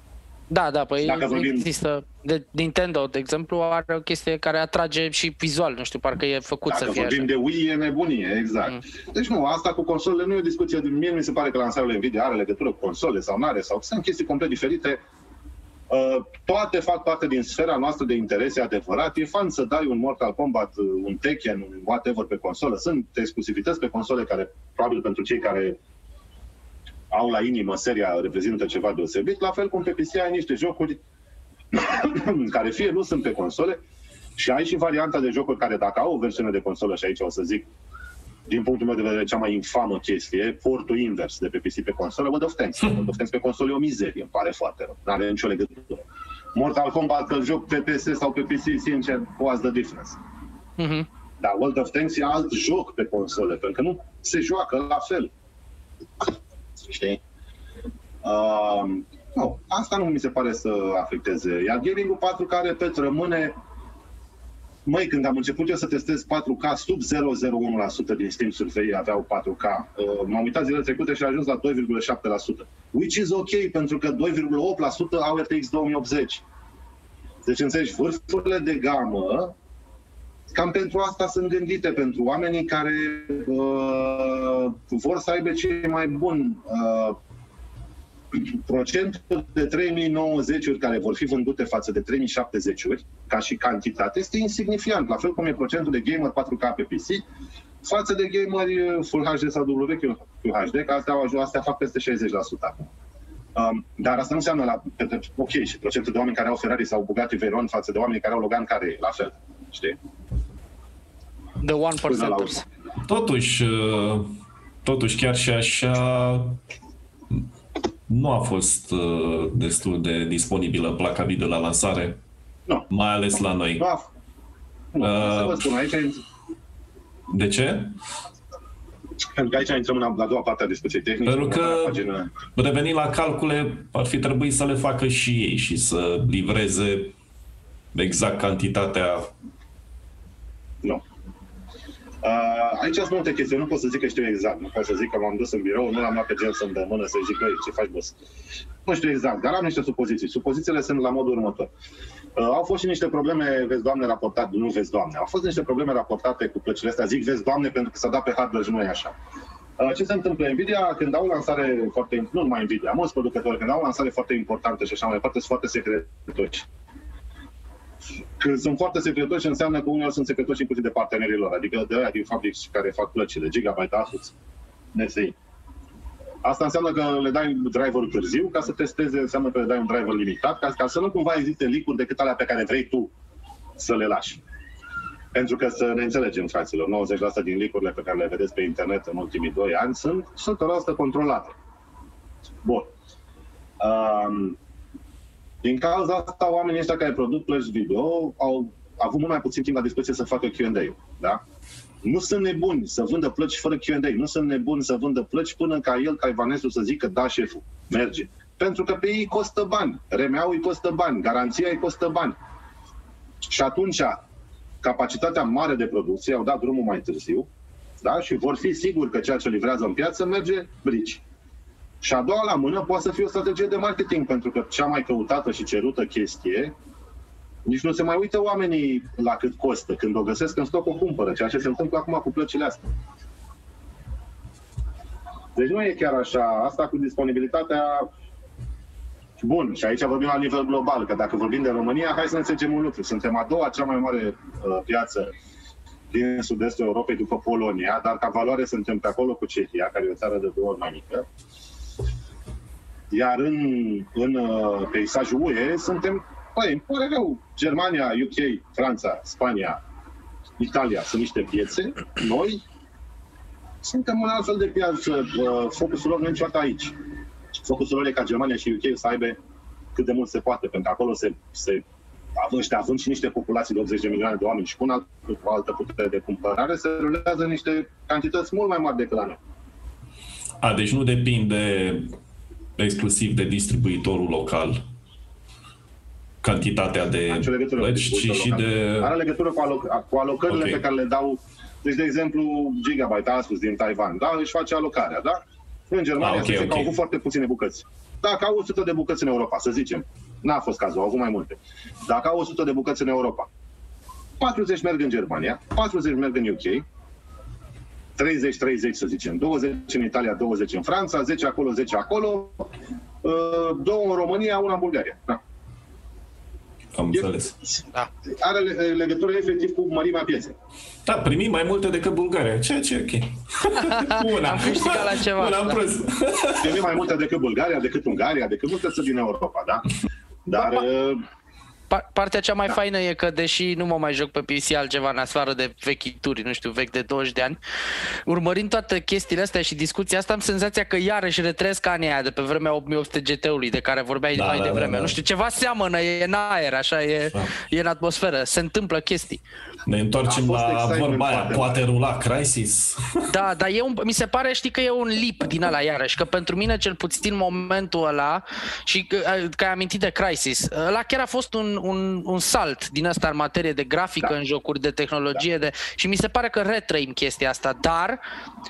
Da, da, păi dacă vorbim... există. De Nintendo, de exemplu, are o chestie care atrage și vizual, nu știu, parcă e făcut dacă să fie vorbim așa. De Wii, e nebunie, exact. Mm. Deci nu, asta cu consolele nu e o discuție. Mie mi se pare că lansarea lui NVIDIA are legătură cu console sau nu are, sau sunt chestii complet diferite. Uh, toate fac parte din sfera noastră de interes, e adevărat. E fan să dai un Mortal Kombat, un Tekken, un whatever pe consolă. Sunt exclusivități pe console care, probabil pentru cei care au la inimă seria, reprezintă ceva deosebit. La fel cum pe P C ai niște jocuri care fie nu sunt pe console și ai și varianta de jocuri care dacă au o versiune de consolă, și aici o să zic, din punctul meu de vedere, cea mai infamă chestie, portul invers de pe P C pe consolă, World of Tanks. World of Tanks pe console e o mizerie, îmi pare foarte rău. N-are nicio legătură. Mortal Kombat, că-l joc pe P S sau pe P C, sincer, what's the difference? Uh-huh. Dar World of Tanks e alt joc pe console, pentru că nu se joacă la fel. Știi? Uh, nu, asta nu mi se pare să afecteze. Iar gaming-ul patru care repet, rămâne... Măi, când am început eu să testez patru K, sub zero virgulă zero unu la sută din Steam survey aveau patru K. M-am uitat zilele trecute și a ajuns la doi virgulă șapte la sută. Which is ok, pentru că doi virgulă opt la sută au R T X două mii optzeci. Deci, înțelegi, vârfurile de gamă, cam pentru asta sunt gândite, pentru oamenii care uh, vor să aibă cei mai buni. Uh, procentul de trei mii nouăzeci-uri care vor fi vândute față de trei mii șaptezeci-uri, ca și cantitate, este insignifiant. La fel cum e procentul de gamer patru K pe P C față de gameri Full H D sau W Q H D, că astea, astea fac peste șaizeci la sută acum. Um, dar asta nu înseamnă, la, ok, și procentul de oameni care au Ferrari sau Bugatti Veyron față de oameni care au Logan, care e la fel, știi? The one percenters. Totuși, totuși, chiar și așa... Nu a fost uh, destul de disponibilă placa video la lansare, no. mai ales la noi. No. No. Uh, de ce? Pentru că aici intrăm la a doua parte a discuției tehnice. Pentru că, revenind la calcule, ar fi trebuit să le facă și ei și să livreze exact cantitatea. Nu. Aici sunt multe chestii, nu pot să zic că știu exact. Nu pot să zic că m-am dus în birou, nu l-am luat pe gen să-mi dă mână să-i zic, ce faci, boss? Nu știu exact, dar am niște supoziții. Supozițiile sunt la modul următor. Au fost și niște probleme, vezi Doamne, raportate, nu vezi Doamne, au fost niște probleme raportate cu plăcile astea, zic vezi Doamne, pentru că s-a dat pe hardware și nu e așa. Ce se întâmplă? Nvidia, când au lansare foarte, nu numai Nvidia, mulți producători, când au lansare foarte importantă și așa mai departe, sunt foarte secretoși. Când sunt foarte secretoși, înseamnă că unii sunt secretoși inclusiv de partenerii lor, adică de aia din fabrici care fac plăcile, Gigabyte, Asus, N S I. Asta înseamnă că le dai un driver târziu ca să testeze, înseamnă că le dai un driver limitat, ca, ca să nu cumva existe leak-uri decât alea pe care vrei tu să le lași. Pentru că să ne înțelegem, fraților, nouăzeci la sută din leak-urile pe care le vedeți pe internet în ultimii doi ani sunt o sută la sută controlate. Bun. Um, din cauza asta, oamenii ăștia care produc plăci video au avut mult mai puțin timp la dispoziție să facă Q and A-ul, da? Nu sunt nebuni să vândă plăci fără Q and A, nu sunt nebuni să vândă plăci până ca el, taiwanesul, să zică da, șeful, merge. Pentru că pe ei costă bani, R M A-ul îi costă bani, garanția îi costă bani. Și atunci, capacitatea mare de producție, au dat drumul mai târziu, da? Și vor fi siguri că ceea ce livrează în piață merge brici. Și a doua la mână poate să fie o strategie de marketing, pentru că cea mai căutată și cerută chestie, nici nu se mai uită oamenii la cât costă. Când o găsesc în stoc, o cumpără. Ceea ce se întâmplă acum cu plăcile astea. Deci nu e chiar așa. Asta cu disponibilitatea... Bun, și aici vorbim la nivel global, că dacă vorbim de România, hai să înțelegem un lucru. Suntem a doua cea mai mare piață din sud-estul Europei după Polonia, dar ca valoare suntem pe acolo cu Cehia, care e o țară de două ori mai mică. Iar în, în peisajul U E suntem... Păi, îmi pare rău, Germania, U K, Franța, Spania, Italia sunt niște piețe. Noi suntem în altfel de piață. Focusul lor nu e niciodată aici. Focusul lor e ca Germania și U K să aibă cât de mult se poate, pentru că acolo se, se având, având și niște populații de optzeci de milioane de oameni și cu, un alt, cu o altă putere de cumpărare, se rulează niște cantități mult mai mari decât la noi. A, deci nu depinde exclusiv de distribuitorul local cantitatea de plăci, și, și de... Are legătură cu, aloc- cu alocările okay. pe care le dau... Deci, de exemplu, Gigabyte, Asus din Taiwan, da? Își face alocarea, da? În Germania ah, okay, se zice okay. că au avut foarte puține bucăți. Dacă au o sută de bucăți în Europa, să zicem, n-a fost cazul, au avut mai multe. Dacă au o sută de bucăți în Europa, patruzeci merg în Germania, patruzeci merg în U K, treizeci treizeci să zicem, douăzeci în Italia, douăzeci în Franța, zece acolo, zece acolo, două în România, una în Bulgaria, da. Am înțeles. Da. Are legătură efectiv cu mărimea pieței. Da, primim mai multe decât Bulgaria, ceea ce e ok. Una. Am câștigat la ceva. Una, am prins. Primim mai multe decât Bulgaria, decât Ungaria, decât multe țări din Europa, da? Dar... Da, pa- partea cea mai da. faină e că, deși nu mă mai joc pe P C altceva în afară de vechituri, nu știu, vechi de douăzeci de ani, urmărind toate chestiile astea și discuția asta, am senzația că iarăși retrăiesc anii aia de pe vremea opt mii opt sute G T-ului de care vorbeai da, mai da, devreme. Da, da. Nu știu, ceva seamănă, e în aer, așa, e, da. e în atmosferă, se întâmplă chestii. Ne întoarcem la vorba aia, poate rula Crysis. Da, dar e un, mi se pare, știi, că e un leap din ăla iarăși, că pentru mine cel puțin momentul ăla, și că, că ai amintit de Crysis, ăla chiar a fost un Un, un salt din asta în materie de grafică, da. în jocuri, de tehnologie, da. de... și mi se pare că retrăim chestia asta, dar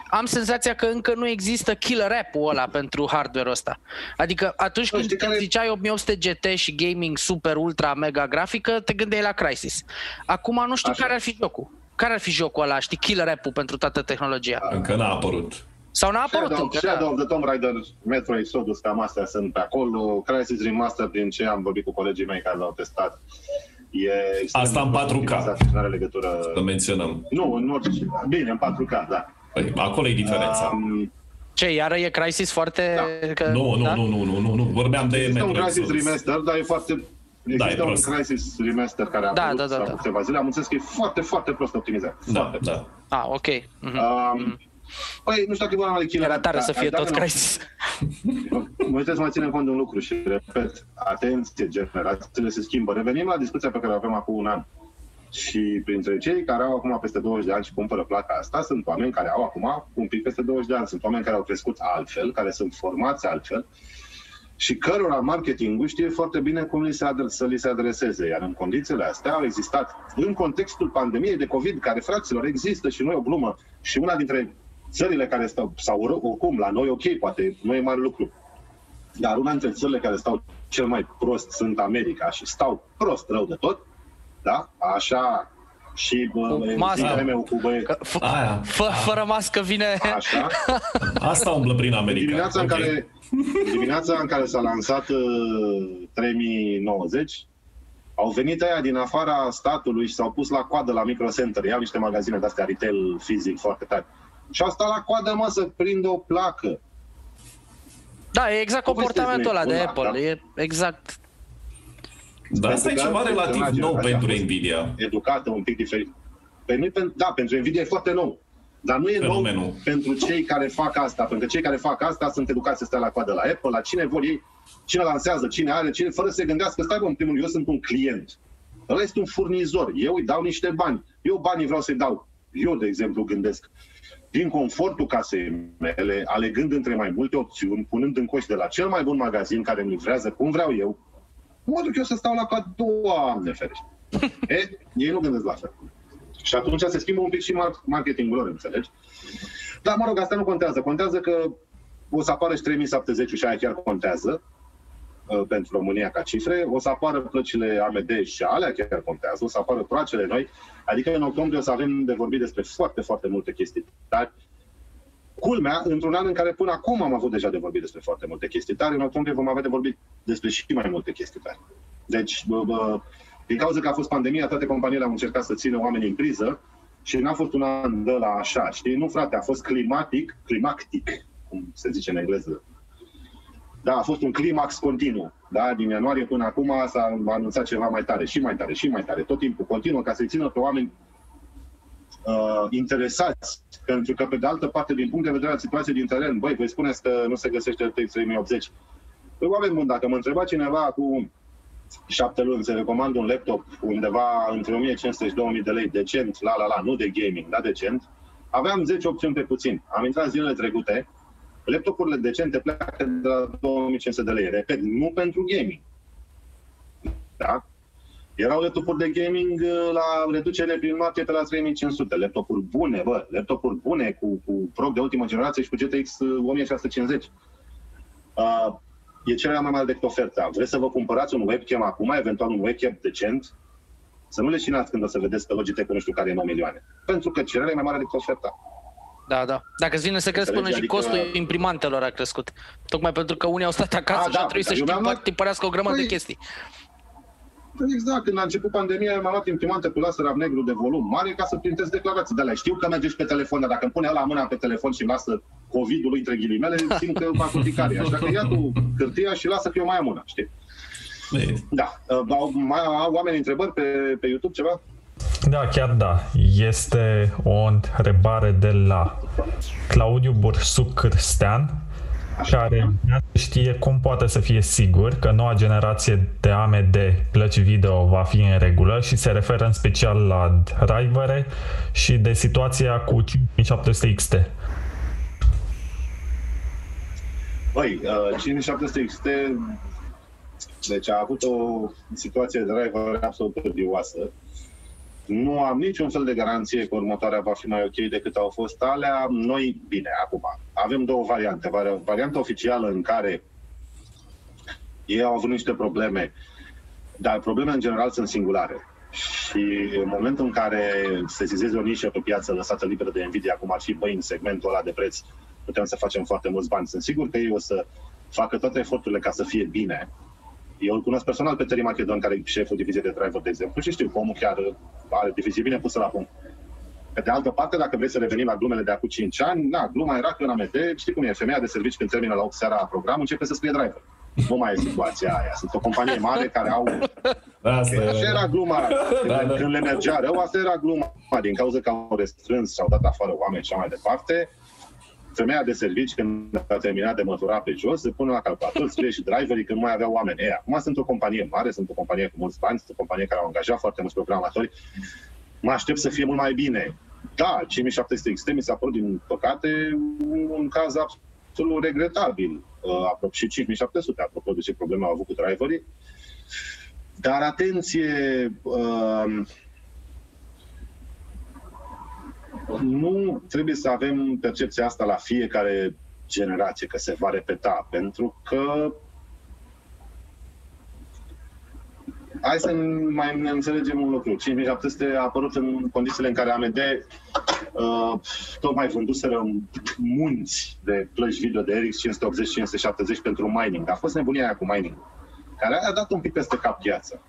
am senzația că încă nu există killer app-ul ăla pentru hardware-ul ăsta. Adică atunci când, când care... ziceai opt mii opt sute G T și gaming super, ultra, mega grafică, te gândeai la Crysis. Acum nu știu Așa. care ar fi jocul. Care ar fi jocul ăla, știi, killer app-ul pentru toată tehnologia? Încă n-a apărut. Sau n-a apărut Shadow, încă, Shadow da. of the Tomb Raider, Metro Exodus, cam astea sunt pe acolo. Crysis Remastered, din ce am vorbit cu colegii mei care l-au testat, e... Asta în patru K. Nu are legătură... Să menționăm. Nu, în orice... Bine, în patru K, da. Păi, acolo e diferența. Um... Ce, iară e Crysis foarte... Da. Că... Nu, nu, da? nu, nu, nu, nu, nu, vorbeam de Metro Exodus. Există un Crysis Remastered, dar e foarte... Există da, un Crysis Remaster care a da, apărut da, da, da. sau câteva zile. Am înțeles că e foarte, foarte prost optimizat. Da, foarte da. Prost. Ah, ok. Mm-hmm. Um... Păi, nu știu dacă e vorba de killer. Era tare să fie tot Crysis. Mă știu să mai ținem cont de un lucru și, repet, atenție, generațiile se schimbă. Revenim la discuția pe care o avem acum un an. Și printre cei care au acum peste douăzeci de ani și cumpără placa asta, sunt oameni care au acum un pic peste douăzeci de ani, sunt oameni care au crescut altfel, care sunt formați altfel și cărora marketingul știe foarte bine cum li se adres, să li se adreseze. Iar în condițiile astea au existat, în contextul pandemiei de COVID, care, fraților, există și nu e o glumă, și una dintre țările care stau, sau oricum, la noi ok, poate nu e mare lucru, dar una dintre țările care stau cel mai prost sunt America și stau prost rău de tot, da? Așa și masca meu cu băieți. Fără mască vine... Așa. Asta umblă prin America. Dimineața, okay. în care, dimineața în care s-a lansat uh, trei mii nouăzeci, au venit aia din afara statului și s-au pus la coadă la microcenter. Iau niște magazine de-astea retail fizic foarte tare. Și au stat la coadă, mă, să prindă o placă. Da, e exact comportamentul ăla de Apple. Da? E exact... Dar asta e ceva relativ nou pentru Nvidia. Educată, un pic diferit. Pe noi, pe, da, pentru Nvidia e foarte nou. Dar nu e Fenomenul. nou pentru cei care fac asta. Pentru că cei care fac asta sunt educați să stea la coadă la Apple, la cine vor ei, cine lansează, cine are, cine, fără să se gândească, stai, bă, în primul eu sunt un client. Ăla este un furnizor. Eu îi dau niște bani. Eu banii vreau să-i dau. Eu, de exemplu, gândesc din confortul casei mele, alegând între mai multe opțiuni, punând în coș de la cel mai bun magazin care îmi livrează cum vreau eu, mă duc eu să stau la cadou, neferește. E, ei nu gândesc la fel. Și atunci se schimbă un pic și marketingul lor, înțelegi? Dar, mă rog, asta nu contează. Contează că o să apară și trei mii șaptezeci și aia chiar contează pentru România ca cifre. O să apară plăcile A M D și alea chiar contează. O să apară proacele noi. Adică în octombrie o să avem de vorbit despre foarte, foarte multe chestii. Dar culmea, într-un an în care până acum am avut deja de vorbit despre foarte multe chestii, dar în octombrie vom avea de vorbit despre și mai multe chestii tare. Deci, bă, bă, din cauza că a fost pandemia, toate companiile au încercat să țină oamenii în priză și n-a fost un an de la așa, știi? Nu, frate, a fost climatic, climactic, cum se zice în engleză. Da, a fost un climax continuu. Da? Din ianuarie până acum s-a anunțat ceva mai tare, și mai tare, și mai tare, tot timpul continuu, ca să-i țină pe oameni Uh, interesați, pentru că pe de altă parte, din punct de vedere al situației din teren, băi, voi spuneți că nu se găsește R T X trei mii optzeci. Păi, oameni buni, dacă mă întreba cineva cu șapte luni să recomand un laptop undeva între o mie cinci sute și două mii de lei, decent, la la la, nu de gaming, dar decent, aveam zece opțiuni pe puțin. Am intrat zilele trecute, laptopurile decente pleacă de la două mii cinci sute de lei, repet, nu pentru gaming. Da? Erau laptopuri de gaming la reducere prin noapte pe la trei mii cinci sute, laptopuri bune, bă, laptopuri bune cu, cu Pro de ultimă generație și cu G T X o mie șase sute cincizeci. Uh, e cererea mai mare decât oferta. Vreți să vă cumpărați un webcam acum, eventual un webcam decent? Să nu leșinați când o să vedeți că Logitech nu știu care e nouă milioane. Pentru că cererea e mai mare decât oferta. Da, da. Dacă îți vine să crezi până adică... și costul imprimantelor a crescut. Tocmai pentru că unii au stat acasă a, și da, a trebuit să-și tipărească o grămadă de chestii. Exact, când a început pandemia, m-am luat imprimante cu laser alb negru de volum mare ca să printez declarații de alea. Știu că merge și pe telefon, dar dacă îmi pune ăla mâna pe telefon și lasă COVID-ul lui între ghilimele, simt că fac urticarie. Așa că ia tu hârtia și lasă că eu mai am una, știi? Da. Au, mai au oamenii întrebări pe, pe YouTube ceva? Da, chiar da. Este o întrebare de la Claudiu Bursuc Cristian, care știe cum poate să fie sigur că noua generație de A M D plăci video va fi în regulă și se referă în special la drivere și de situația cu cinci mii șapte sute X T. Băi, cinci mii șapte sute X T, deci a avut o situație de driver absolut odioasă. Nu am niciun fel de garanție că următoarea va fi mai ok decât au fost alea. Noi, bine, acum avem două variante. Varianta oficială în care ei au avut niște probleme, dar problemele în general sunt singulare. Și în momentul în care se sesizeze o nișă pe piață lăsată liberă de Nvidia, cum ar fi, băi, în segmentul ăla de preț putem să facem foarte mulți bani, sunt sigur că ei o să facă toate eforturile ca să fie bine. Eu îl cunosc personal pe Teri Macedon, care e șeful diviziei de driver, de exemplu, și știu că omul chiar are divizie bine pusă la punct. Pe de altă parte, dacă vrei să revenim la glumele de acum cinci ani, na, gluma era că în A M D, știi cum e, femeia de servici când termină la opt seara programul, începe să scrie driver. Nu mai e situația aia. Sunt o companie mare care au... Asta okay. Așa era gluma. Când le mergea rău, asta era gluma. Din cauza că au restrâns și au dat afară oameni și mai departe, femeia de serviciu, când a terminat de mătura pe jos, se pune la calculator, scrie și driverii, când mai aveau oameni. Ei, acum sunt o companie mare, sunt o companie cu mulți bani, sunt o companie care au angajat foarte mulți programatori. Mă aștept să fie mult mai bine. Da, cinci mii șapte sute X T mi s-a părut, din păcate, un caz absolut regretabil. Apropo, și cinci mii șapte sute, apropo de ce probleme au avut cu driverii. Dar atenție, uh, nu trebuie să avem percepția asta la fiecare generație, că se va repeta, pentru că hai să mai ne înțelegem un lucru. cinci mii șapte sute a apărut în condițiile în care A M D uh, tocmai vânduseră munți de plăci video de R T X cinci sute optzeci cinci sute șaptezeci pentru mining. A fost nebunia aia cu mining, care a dat un pic peste cap piața.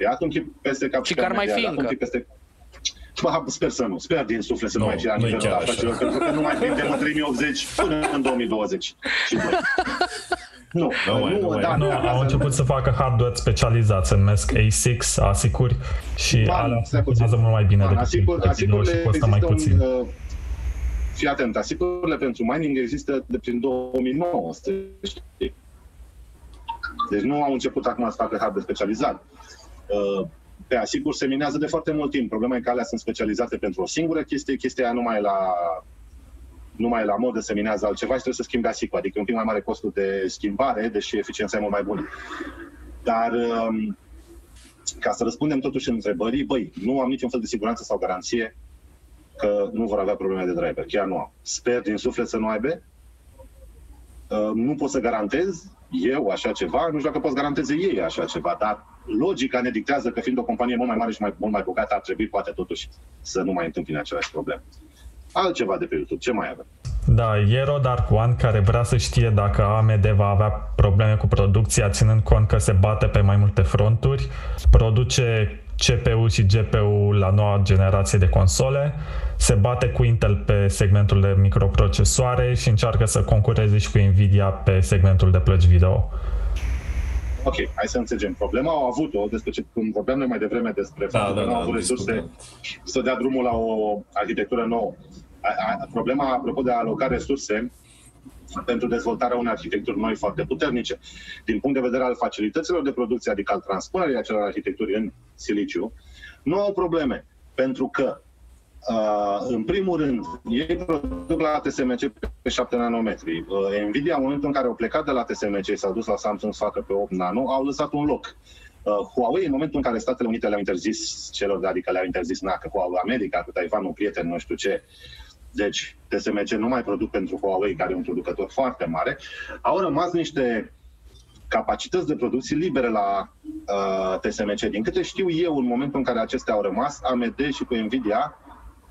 I-a dat un pic peste cap și care mai fi încă. Peste... Ba, sper să nu, sper din suflet să no, nu mai fie la nivelul de afacerilor, pentru că nu mai prindem în trei mii optzeci până în două mii douăzeci. Nu, no, nu, no, da, no, da, au început să facă hardware specializat, se numesc A șase, ASIC-uri, și alea funcționează mult mai bine decât A S I C-urile și costă mai puțin. Un, fii atent, A S I C-urile pentru mining există de prin două mii nouă, știi? Deci nu au început acum să facă hardware specializat. Pe A S I C-uri se minează de foarte mult timp. Problema e că alea sunt specializate pentru o singură chestie, chestia numai la... numai la modă se minează altceva și trebuie să schimbi A S I C-ul, adică un pic mai mare costul de schimbare, deși eficiența e mult mai bună. Dar ca să răspundem totuși în întrebării, băi, nu am niciun fel de siguranță sau garanție că nu vor avea probleme de driver, chiar nu am. Sper din suflet să nu aibă. Nu pot să garantez eu așa ceva, nu știu dacă pot să garanteze ei așa ceva, dar logica ne dictează că fiind o companie mult mai mare și mai, mult mai bogată ar trebui poate totuși să nu mai întâmpine aceleași probleme. Altceva de pe YouTube, ce mai avem? Da, e Rodar One care vrea să știe dacă A M D va avea probleme cu producția, ținând cont că se bate pe mai multe fronturi, produce C P U și G P U la noua generație de console, se bate cu Intel pe segmentul de microprocesoare și încearcă să concureze și cu Nvidia pe segmentul de plăci video. Ok, hai să înțelegem. Problema au avut-o, despre ce vorbeam noi mai devreme, despre da, faptul da, că nu au avut resurse să dea drumul la o arhitectură nouă. A, a, problema, apropo de a aloca resurse pentru dezvoltarea unei arhitecturi noi foarte puternice, din punct de vedere al facilităților de producție, adică al transpunerii acelor arhitecturi în siliciu, nu au probleme, pentru că Uh, în primul rând, ei produc la T S M C pe șapte nanometri. Uh, Nvidia, în momentul în care au plecat de la T S M C și s-a dus la Samsung să facă pe opt nano, au lăsat un loc. Uh, Huawei, în momentul în care Statele Unite le-au interzis celor, adică le-au interzis na, că Huawei America, cu Taiwanul, prieten, nu știu ce. Deci, T S M C nu mai produc pentru Huawei, care e un producător foarte mare. Au rămas niște capacități de producție libere la uh, T S M C. Din câte știu eu, în momentul în care acestea au rămas, A M D și cu Nvidia,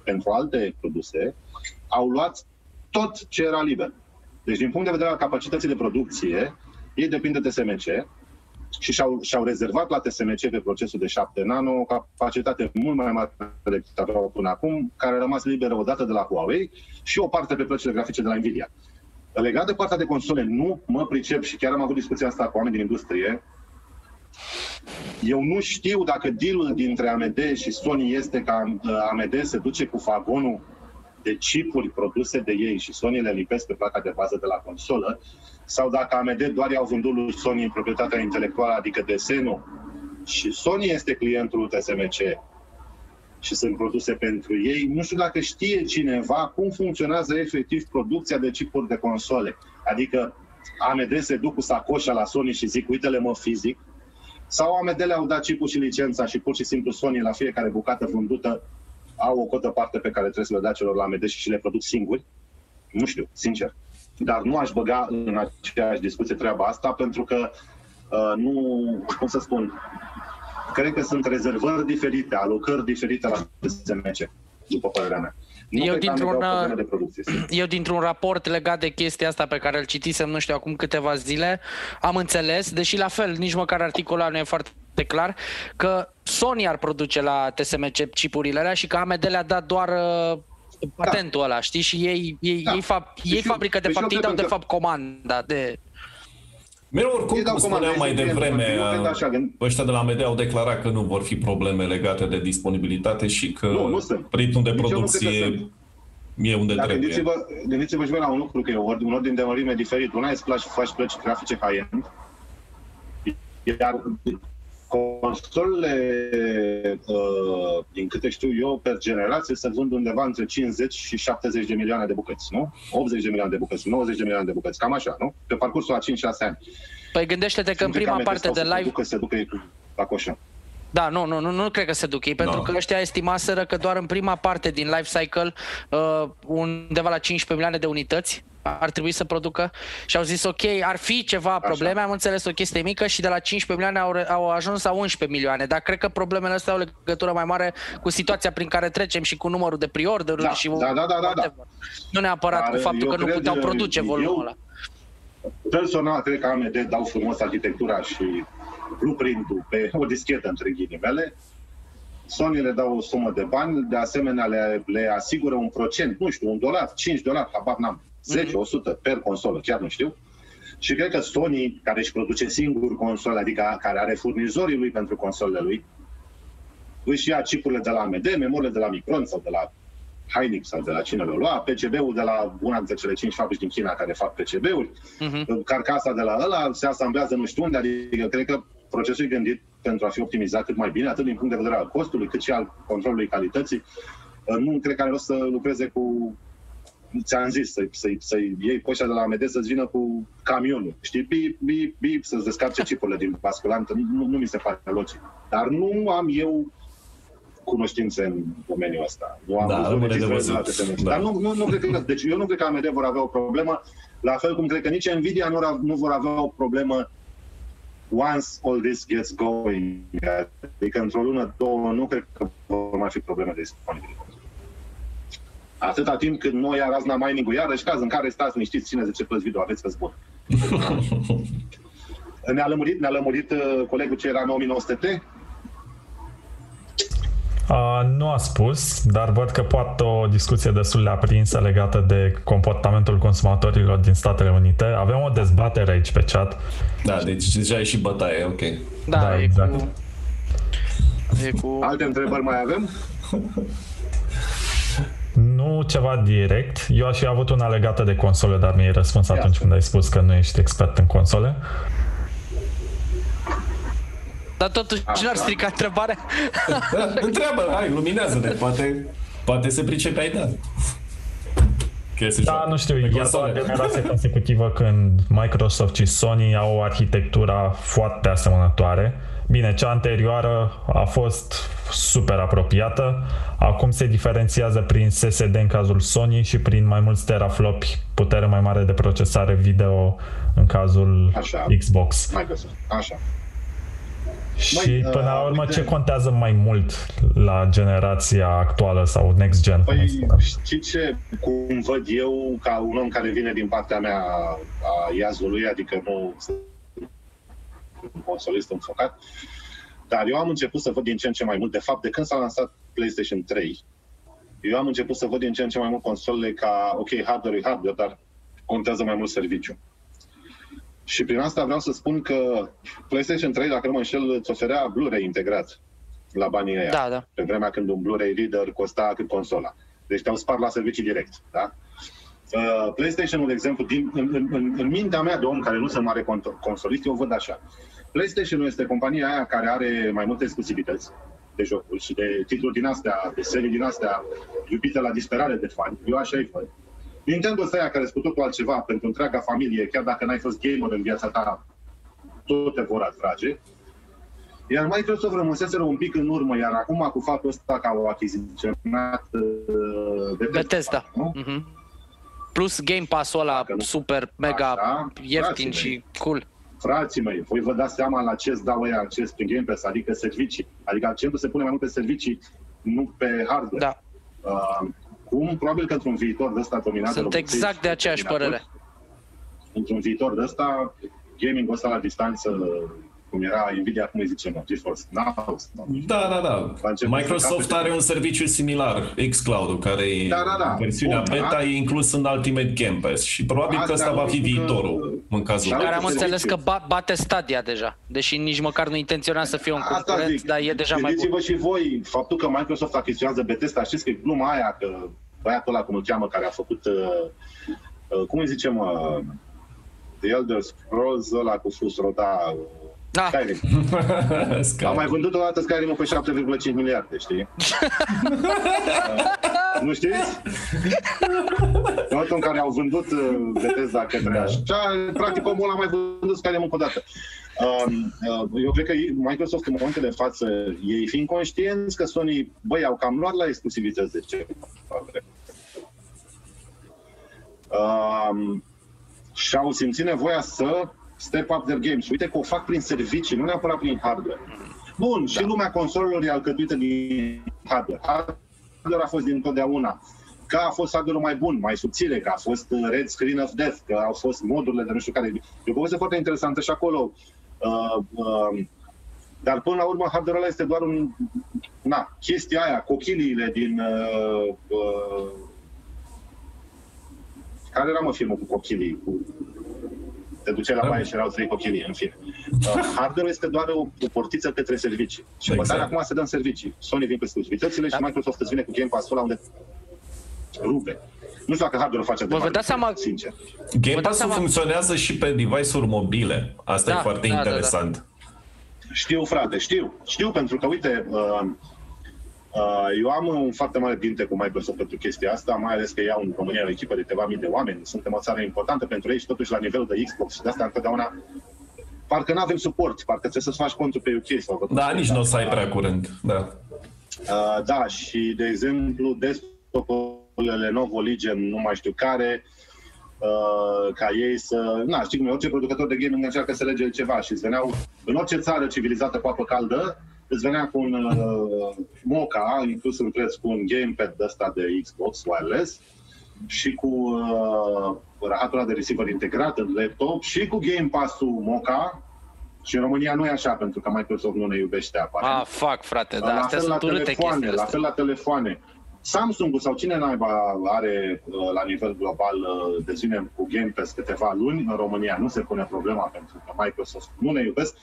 pentru alte produse, au luat tot ce era liber. Deci, din punct de vedere al capacității de producție, ei depind de T S M C și și-au, și-au rezervat la T S M C pe procesul de șapte nano o capacitate mult mai mare decât aveau până acum, care a rămas liberă odată de la Huawei și o parte pe plăcile grafice de la Nvidia. Legat de partea de console, nu mă pricep și chiar am avut discuția asta cu oameni din industrie. Eu nu știu dacă deal-ul dintre A M D și Sony este că A M D se duce cu vagonul de chipuri produse de ei și Sony le lipesc pe placa de bază de la consolă, sau dacă A M D doar i-au vândut lui Sony proprietatea intelectuală, adică desenul, și Sony este clientul T S M C și sunt produse pentru ei. Nu știu dacă știe cineva cum funcționează efectiv producția de chipuri de console. Adică A M D se duc cu sacoșa la Sony și zic, uite-le mă fizic, sau A M D le-au dat chipul și licența și pur și simplu Sony la fiecare bucată vândută au o cotă parte pe care trebuie să le dea celor la A M D și le produc singuri? Nu știu, sincer. Dar nu aș băga în aceeași discuție treaba asta pentru că uh, nu, cum să spun, cred că sunt rezervări diferite, alocări diferite la T S M C, după părerea mea. Nu eu, dintr-un, eu dintr-un raport legat de chestia asta pe care îl citisem, nu știu, acum câteva zile, am înțeles, deși la fel, nici măcar articolul nu e foarte clar, că Sony ar produce la T S M C chipurile alea și că A M D le-a dat doar uh, patentul da. ăla, știi? Și ei, ei, da. ei, fa- ei deci fabrică, eu, de fapt, ei dau de fapt comanda de... Mereu, oricum, cum spuneam mai devreme, ăștia de la A M D au declarat că nu vor fi probleme legate de disponibilitate și că ritmul de producție E unde dar trebuie. Gândiți-vă, gândiți-vă și voi la un lucru, că e un ordin de mărime diferit. Una îți place, faci plăci grafice high-end, iar consolele, uh, din câte știu eu, per generație se vând undeva între cincizeci și șaptezeci de milioane de bucăți, nu? optzeci de milioane de bucăți, nouăzeci de milioane de bucăți, cam așa, nu? Pe parcursul a cinci șase ani. Păi gândește-te că în prima parte de live... Se ducă, se ducă la coșă. Da, nu, nu, nu, nu cred că se duc ei, pentru no. că ăștia estimaseră că doar în prima parte din life cycle, uh, undeva la cincisprezece milioane de unități ar trebui să producă și au zis ok, ar fi ceva probleme, așa. Am înțeles o chestie mică și de la cincisprezece milioane au, au ajuns la unsprezece milioane, dar cred că problemele astea au legătură mai mare cu situația prin care trecem și cu numărul de pre-order-uri da, și da, da, da, da, da. nu neapărat dar cu faptul că nu puteau produce eu, volumul ăla. Personal, cred că A M D dau frumos arhitectura și blueprint-ul pe o dischetă, între ghilimele. Sony le dau o sumă de bani, de asemenea le, le asigură un procent, nu știu, un dolar, cinci dolari, habar n-am, zece, o sută per consolă, chiar nu știu. Și cred că Sony, care își produce singur console, adică care are furnizorii lui pentru consolele lui, își ia chipurile de la A M D, memoriile de la Micron sau de la Hynix sau de la cine le-o lua, P C B-ul de la una dintre cele cinci fabrici din China care fac P C B-uri, uh-huh. carcasa de la ăla se asamblează nu știu unde, adică cred că procesul e gândit pentru a fi optimizat cât mai bine, atât din punct de vedere al costului, cât și al controlului calității. Nu cred că are rost să lucreze cu, ți-am zis, să-i, să-i, să-i iei poșa de la A M D să-ți vină cu camionul, știi, bip, bip, bip, să-ți descarce chipurile din basculantă, nu, nu mi se pare logic. Dar nu am eu cunoștințe în domeniul ăsta. Nu am da, văzut de văzut. Da. Dar nu, nu, nu cred că, deci eu nu cred că A M D vor avea o problemă, la fel cum cred că nici NVIDIA nu, nu vor avea o problemă once all this gets going. Adică într-o lună, două, nu cred că vor mai fi probleme de disponibilitate. Atâta timp cât noi ia razna mining-ul, iarăși caz în care stați liniștiți, cine zice plus video, aveți pe bun. Ne-a lămurit, ne-a lămurit colegul ce era nouă mii nouă sute T? Uh, nu a spus, dar văd că poate o discuție destul de aprinsă legată de comportamentul consumatorilor din Statele Unite. Avem o dezbatere aici pe chat. Da, deci deja e și bătaie, ok. Da, da e exact. Cu... E cu... Alte întrebări mai avem? Nu ceva direct. Eu aș fi avut una legată de console, dar mi-ai răspuns Ia. atunci când ai spus că nu ești expert în console. Dar totuși Așa. n-ar strica întrebarea. Da, întreabă, hai, luminează-ne, poate, poate se pricepe Aidan. Da, nu știu, e o generație consecutivă când Microsoft și Sony au o arhitectură foarte asemănătoare. Bine, cea anterioară a fost super apropiată, acum se diferențiază prin S S D în cazul Sony și prin mai mulți teraflopi, putere mai mare de procesare video în cazul Așa. Xbox. Microsoft. Așa. Și Mai, până la urmă, uh, ce contează mai mult la generația actuală sau next gen? Păi, știi ce? Cum văd eu, ca un om care vine din partea mea a iazului, adică nu un consolist înfocat, dar eu am început să văd din ce în ce mai mult, de fapt, de când s-a lansat PlayStation trei, eu am început să văd din ce în ce mai mult consolele ca, ok, hardware-ul e hardware, dar contează mai mult serviciu. Și prin asta vreau să spun că PlayStation trei, dacă nu mă înșel, îți oferea Blu-ray integrat la banii aia. Da, da. Pe vremea când un Blu-ray reader costa cât consola. Deci te-au spart la servicii direct. Da? Uh, PlayStation-ul, de exemplu, din, în, în, în, în mintea mea de om care nu sunt mare consolist, eu văd așa. PlayStation-ul este compania aia care are mai multe exclusivități de jocuri și de titluri din astea, de serii din astea, iubite la disperare de fani. Eu așa-i văd. Nintendo ăsta care sunt cu totul altceva pentru întreaga familie, chiar dacă n-ai fost gamer în viața ta, tot te vor atrage. Iar Microsoft rămăseseră un pic în urmă, iar acum cu faptul ăsta că au achiziționat uh, Bethesda, nu? Mm-hmm. Plus Game Pass-ul ăla nu... super, mega Așa, ieftin și cool. Frații mei, voi vă dați seama la ce-ți dau ăia acces prin Game Pass, adică servicii. Adică accentul se pune mai mult pe servicii, nu pe hardware. Da. Uh, Cum, probabil că într-un viitor de ăsta dominat... Sunt de exact de aceeași părere. Într-un viitor de ăsta, gaming-ul ăsta la distanță, cum era Nvidia, cum îi zicem, GeForce Now. Da, da, da. Microsoft are un serviciu similar, xCloud-ul, care e da, da, da. versiunea Bun, beta, da. e inclus în Ultimate Game Pass. Și probabil Astea că ăsta va fi viitorul că... în cazul ăsta. Care am înțeles că bate Stadia deja, deși nici măcar nu intenționa să fie un concurent, dar e deja mai bun. Gândiți-vă și voi, faptul că Microsoft achiziționează Bethesda, știți că e gluma aia, că băiatul ăla, cum îl cheamă, care a făcut, uh, cum îi zicem, uh, The Elder Scrolls, ăla cu sus rota, da. Skyrim. Skyrim. Am mai vândut o dată Skyrim-ul pe șapte virgulă cinci miliarde, știi? uh, nu știți? În momentul în care au vândut Bethesda către așa, practic omul ăla a mai vândut Skyrim-ul o dată. Eu cred că Microsoft în momentul de față, ei fiind conștienți că Sony, băi, au cam luat la exclusivități de ce. Um, și au simțit nevoia să step up their game. Și uite că o fac prin servicii, nu neapărat prin hardware. Bun, da. Și lumea consolelor e alcătuită din hardware. Hardware a fost dintotdeauna. Că a fost hardware-ul mai bun, mai subțire, că a fost red screen of death, că au fost modurile de nu știu care. E o poveste foarte interesantă și acolo. Uh, uh, dar până la urmă hardware-ul ăla este doar un, na, chestia aia, cochiliile din uh, uh, care era, mă, filmul cu cochilii, cu... te duceai la baie și erau trei cochilii, în fine. Uh, hardware este doar o, o portiță către servicii și exact. Bătarea acum se dă în servicii. Sony vin cu exclusivitățile și Microsoft îți vine cu Game Pass-ul ăla unde rupe. Nu știu dacă hardware-ul face de mare, seama... sincer. Game Pass-ul funcționează și pe device-uri mobile. Asta da, e foarte da, interesant. Da, da. Știu, frate, știu. Știu, pentru că, uite, uh, uh, eu am un foarte mare pinte cu Microsoft pentru chestia asta, mai ales că iau în România o echipă de câteva mii de oameni. Suntem o țară importantă pentru ei și totuși la nivelul de Xbox și de asta întotdeauna parcă n-avem suport, parcă trebuie să-ți faci contul pe U K sau... Da, nici nu o să ai prea curând, da. Uh, da, și, de exemplu, desktop-ul Lenovo Legion, nu mai știu care, uh, ca ei să... Na, știi cum e, orice producător de gaming încearcă să lege ceva și îți veneau, în orice țară civilizată cu apă caldă, îți venea cu un uh, moca, inclus în preț, cu un gamepad ăsta de Xbox wireless și cu uh, rahatura de receiver integrat în laptop și cu Game Pass-ul moca. Și în România nu e așa, pentru că Microsoft nu ne iubește aparent. Ah, fac, frate, da, astea sunt urâte chestiile. La fel la telefoane. Samsung-ul sau cine naiba are la nivel global, de zine cu Game Pass câteva luni, în România nu se pune problema pentru că Microsoft nu ne iubesc.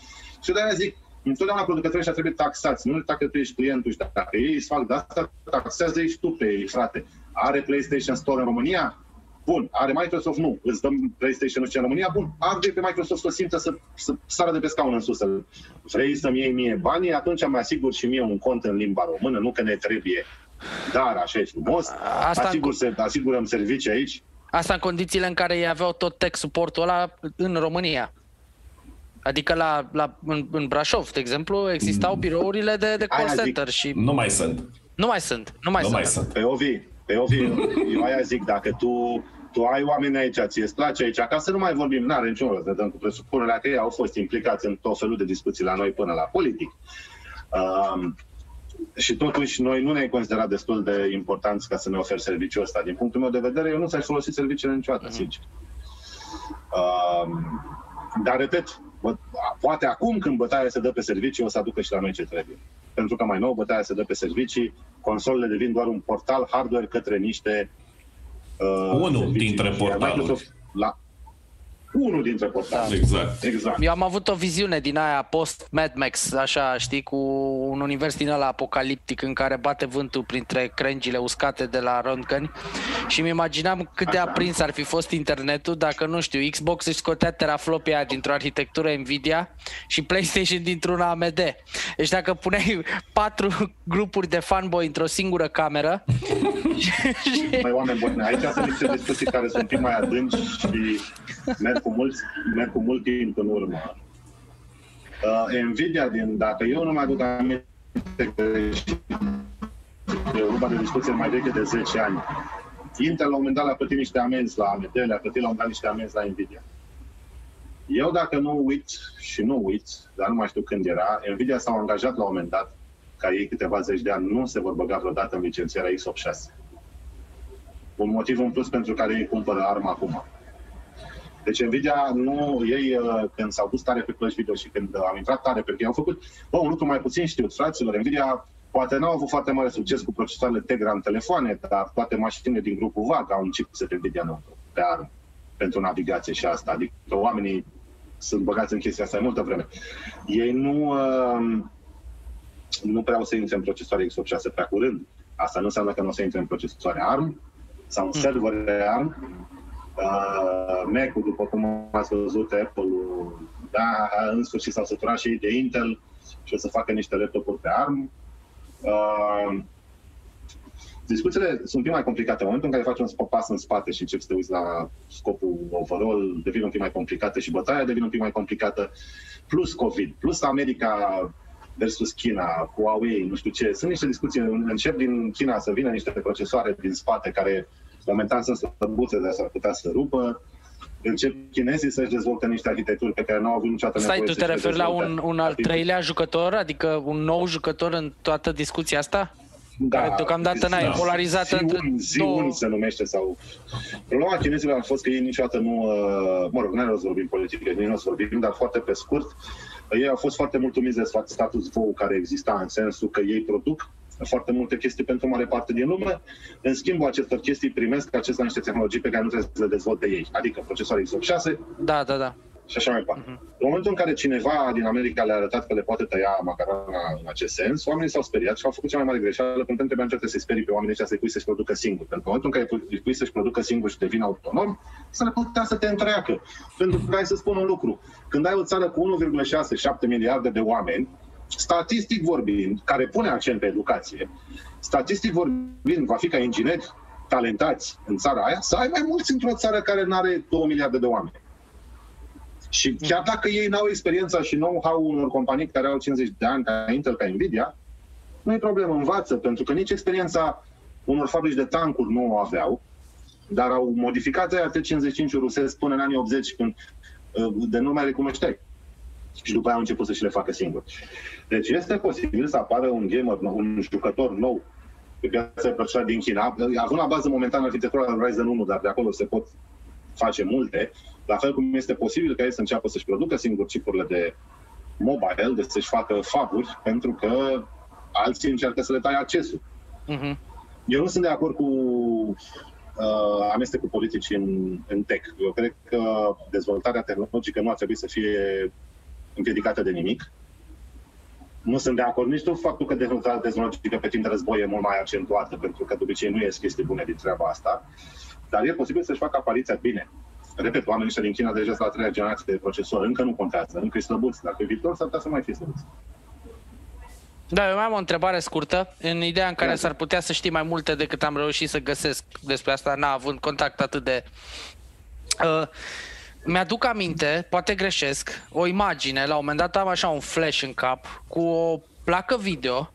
Și de-aia zic, întotdeauna producătorii ăștia trebuie taxați, nu le tacă tu ești clientul și dacă ei îți fac de asta, taxează ești tu pe ei, frate. Are PlayStation Store în România? Bun. Are Microsoft? Nu. Îți dăm PlayStation-ul în România? Bun. Arde pe Microsoft să simtă să, să sară de pe scaun în sus. Vrei să-mi iei mie banii? Atunci îmi asigur și mie un cont în limba română, nu că ne trebuie. Dar așa e frumos, asta asigur, în... asigurăm servicii aici. Asta în condițiile în care ei aveau tot tech supportul ăla în România. Adică la, la, în, în Brașov, de exemplu, existau birourile de, de call center și... Nu mai sunt. Nu mai sunt. Nu mai, nu sunt. mai sunt. Pe Ovi, pe Ovi, eu aia zic, dacă tu, tu ai oameni aici, ți-e-ți place aici, ca să nu mai vorbim, n-are niciun rost, dăm cu presupunerea că ei au fost implicați în tot felul de discuții la noi până la politic. Um, Și totuși noi nu ne-ai considerat destul de importanți ca să ne oferi serviciul ăsta. Din punctul meu de vedere, eu nu ți-aș folosi serviciile niciodată, sincer. Uh, dar, repet, bă, poate acum când bătaia se dă pe servicii, o să aducă și la noi ce trebuie. Pentru că mai nou bătaia se dă pe servicii, consolele devin doar un portal hardware către niște uh, Unul dintre portaluri. Unul dintre portale. Da. Exact. exact. Eu am avut o viziune din aia post-Mad Max, așa, știi, cu un univers din ăla apocaliptic în care bate vântul printre crengile uscate de la Röntgen și îmi imaginam cât de aprins ar fi fost internetul dacă, nu știu, Xbox își scotea teraflopii aia dintr-o arhitectură NVIDIA și PlayStation dintr-una A M D. Deci dacă puneai patru grupuri de fanboy într-o singură cameră... Mai oameni buni, aici sunt niște discuții care sunt un pic mai adânci și... Merg cu, mult, merg cu mult timp în urmă. Uh, Nvidia, din, dacă eu nu mai aduc aminte de urma de discuție mai veche de zece ani, Intel la un moment dat le-a plătit niște amenzi la A M D, le-a plătit la un moment dat niște amenzi la Nvidia. Eu dacă nu uit și nu uit, dar nu mai știu când era, Nvidia s-au angajat la un moment dat ca ei câteva zeci de ani nu se vor băga vreodată în licențierea x optzeci și șase. Un motiv în plus pentru care ei cumpără A R M acum. Deci Nvidia, nu, ei când s-au pus tare pe Flash Video și când am intrat tare pe ei, au făcut, bă, un lucru mai puțin știut, fraților, Nvidia poate n-au avut foarte mare succes cu procesoarele Tegra în telefoane, dar toate mașinile din grupul V A G au un chipset Nvidia nou pe A R M pentru navigație și asta, adică oamenii sunt băgați în chestia asta de multă vreme. Ei nu, nu prea o să intre în procesoare x optzeci și șase prea curând, asta nu înseamnă că nu o să intre în procesoare A R M, sau un server ARM. Uh, Mac-ul, după cum ați văzut, Apple-ul, da, în sfârșit s-au săturat și ei de Intel și o să facă niște laptopuri pe ARM. Uh, Discuțiile sunt un pic mai complicate. În momentul în care faci un pas în spate și începi să te uiți la scopul overall, devine un pic mai complicată și bătaia devine un pic mai complicată. Plus COVID, plus America versus China, Huawei, nu știu ce. Sunt niște discuții. Încep din China să vină niște procesoare din spate care momentan sunt slăbuțe, dar s-ar putea să rupă. Încep chinezii să-și dezvolte niște arhitecturi pe care nu au avut niciodată nevoie. Stai, tu te referi la un, un al treilea jucător, adică un nou jucător în toată discuția asta? Da, care deocamdată n-a, e polarizată între două... Zi se numește sau... Problema chinezilor a fost că ei niciodată nu... Mă rog, n-ai o să vorbim politică, nici nu o să vorbim, dar foarte pe scurt, ei au fost foarte mulțumiți de status quo care exista, în sensul că ei produc foarte multe chestii pentru mare parte din lume. În schimbul acestor chestii primesc acestea niște tehnologii pe care nu trebuie să le dezvolte ei, adică procesoare X optzeci și șase. Da, da, da. Și așa mai departe. Uh-huh. În momentul în care cineva din America le-a arătat că le poate tăia macarona în acest sens, oamenii s-au speriat și au făcut cea mai mare greșeală, pentru că nu trebuia niciodată să-i sperii pe oamenii ăștia să-i pui să-și producă singur. Pentru că în momentul în care îi pui să-și producă singur și devin autonom, s-ar putea să te întreacă. Pentru că hai să spun un lucru. Când ai o țară cu unu virgulă șase șapte miliarde de oameni, statistic vorbind, care pune accent pe educație, statistic vorbind, va fi ca ingineri talentați în țara aia, să ai mai mulți într-o țară care nu are două miliarde de oameni. Și chiar dacă ei n-au experiența și know-how-ul unor companii care au cincizeci de ani, ca Intel, ca NVIDIA, nu e problemă, învață, pentru că nici experiența unor fabrici de tancuri nu o aveau, dar au modificat aia T cincizeci și cinci-ul rusesc până în anii optzeci, când de nu mai recunoșteai. Și după aia au început să și le facă singuri. Deci este posibil să apară un gamer, un jucător nou pe piața procesoare din China, având la bază momentan arhitectura Ryzen unu, dar de acolo se pot face multe. La fel cum este posibil ca ei să înceapă să-și producă singur chipurile de mobile, de să-și facă faburi, pentru că alții încearcă să le taie accesul. Uh-huh. Eu nu sunt de acord cu uh, amestecul politicii în, în tech. Eu cred că dezvoltarea tehnologică nu ar trebui să fie împiedicată de nimic. Nu sunt de acord nici cu faptul că dezvoltarea tehnologică pe timp de război e mult mai accentuată, pentru că de obicei nu ies chestii bune din treaba asta, dar e posibil să-și facă apariția bine. Repet, oamenii ăștia din China deja sunt la treia generație de procesor, încă nu contează, încă e slăbuți, dar pe viitor s-ar putea să mai fie slăbuți. Da, eu mai am o întrebare scurtă, în ideea în care s-ar putea să știi mai multe decât am reușit să găsesc despre asta, n-a avut contact atât de... Uh, mi-aduc aminte, poate greșesc, o imagine, la un moment dat am așa un flash în cap, cu o placă video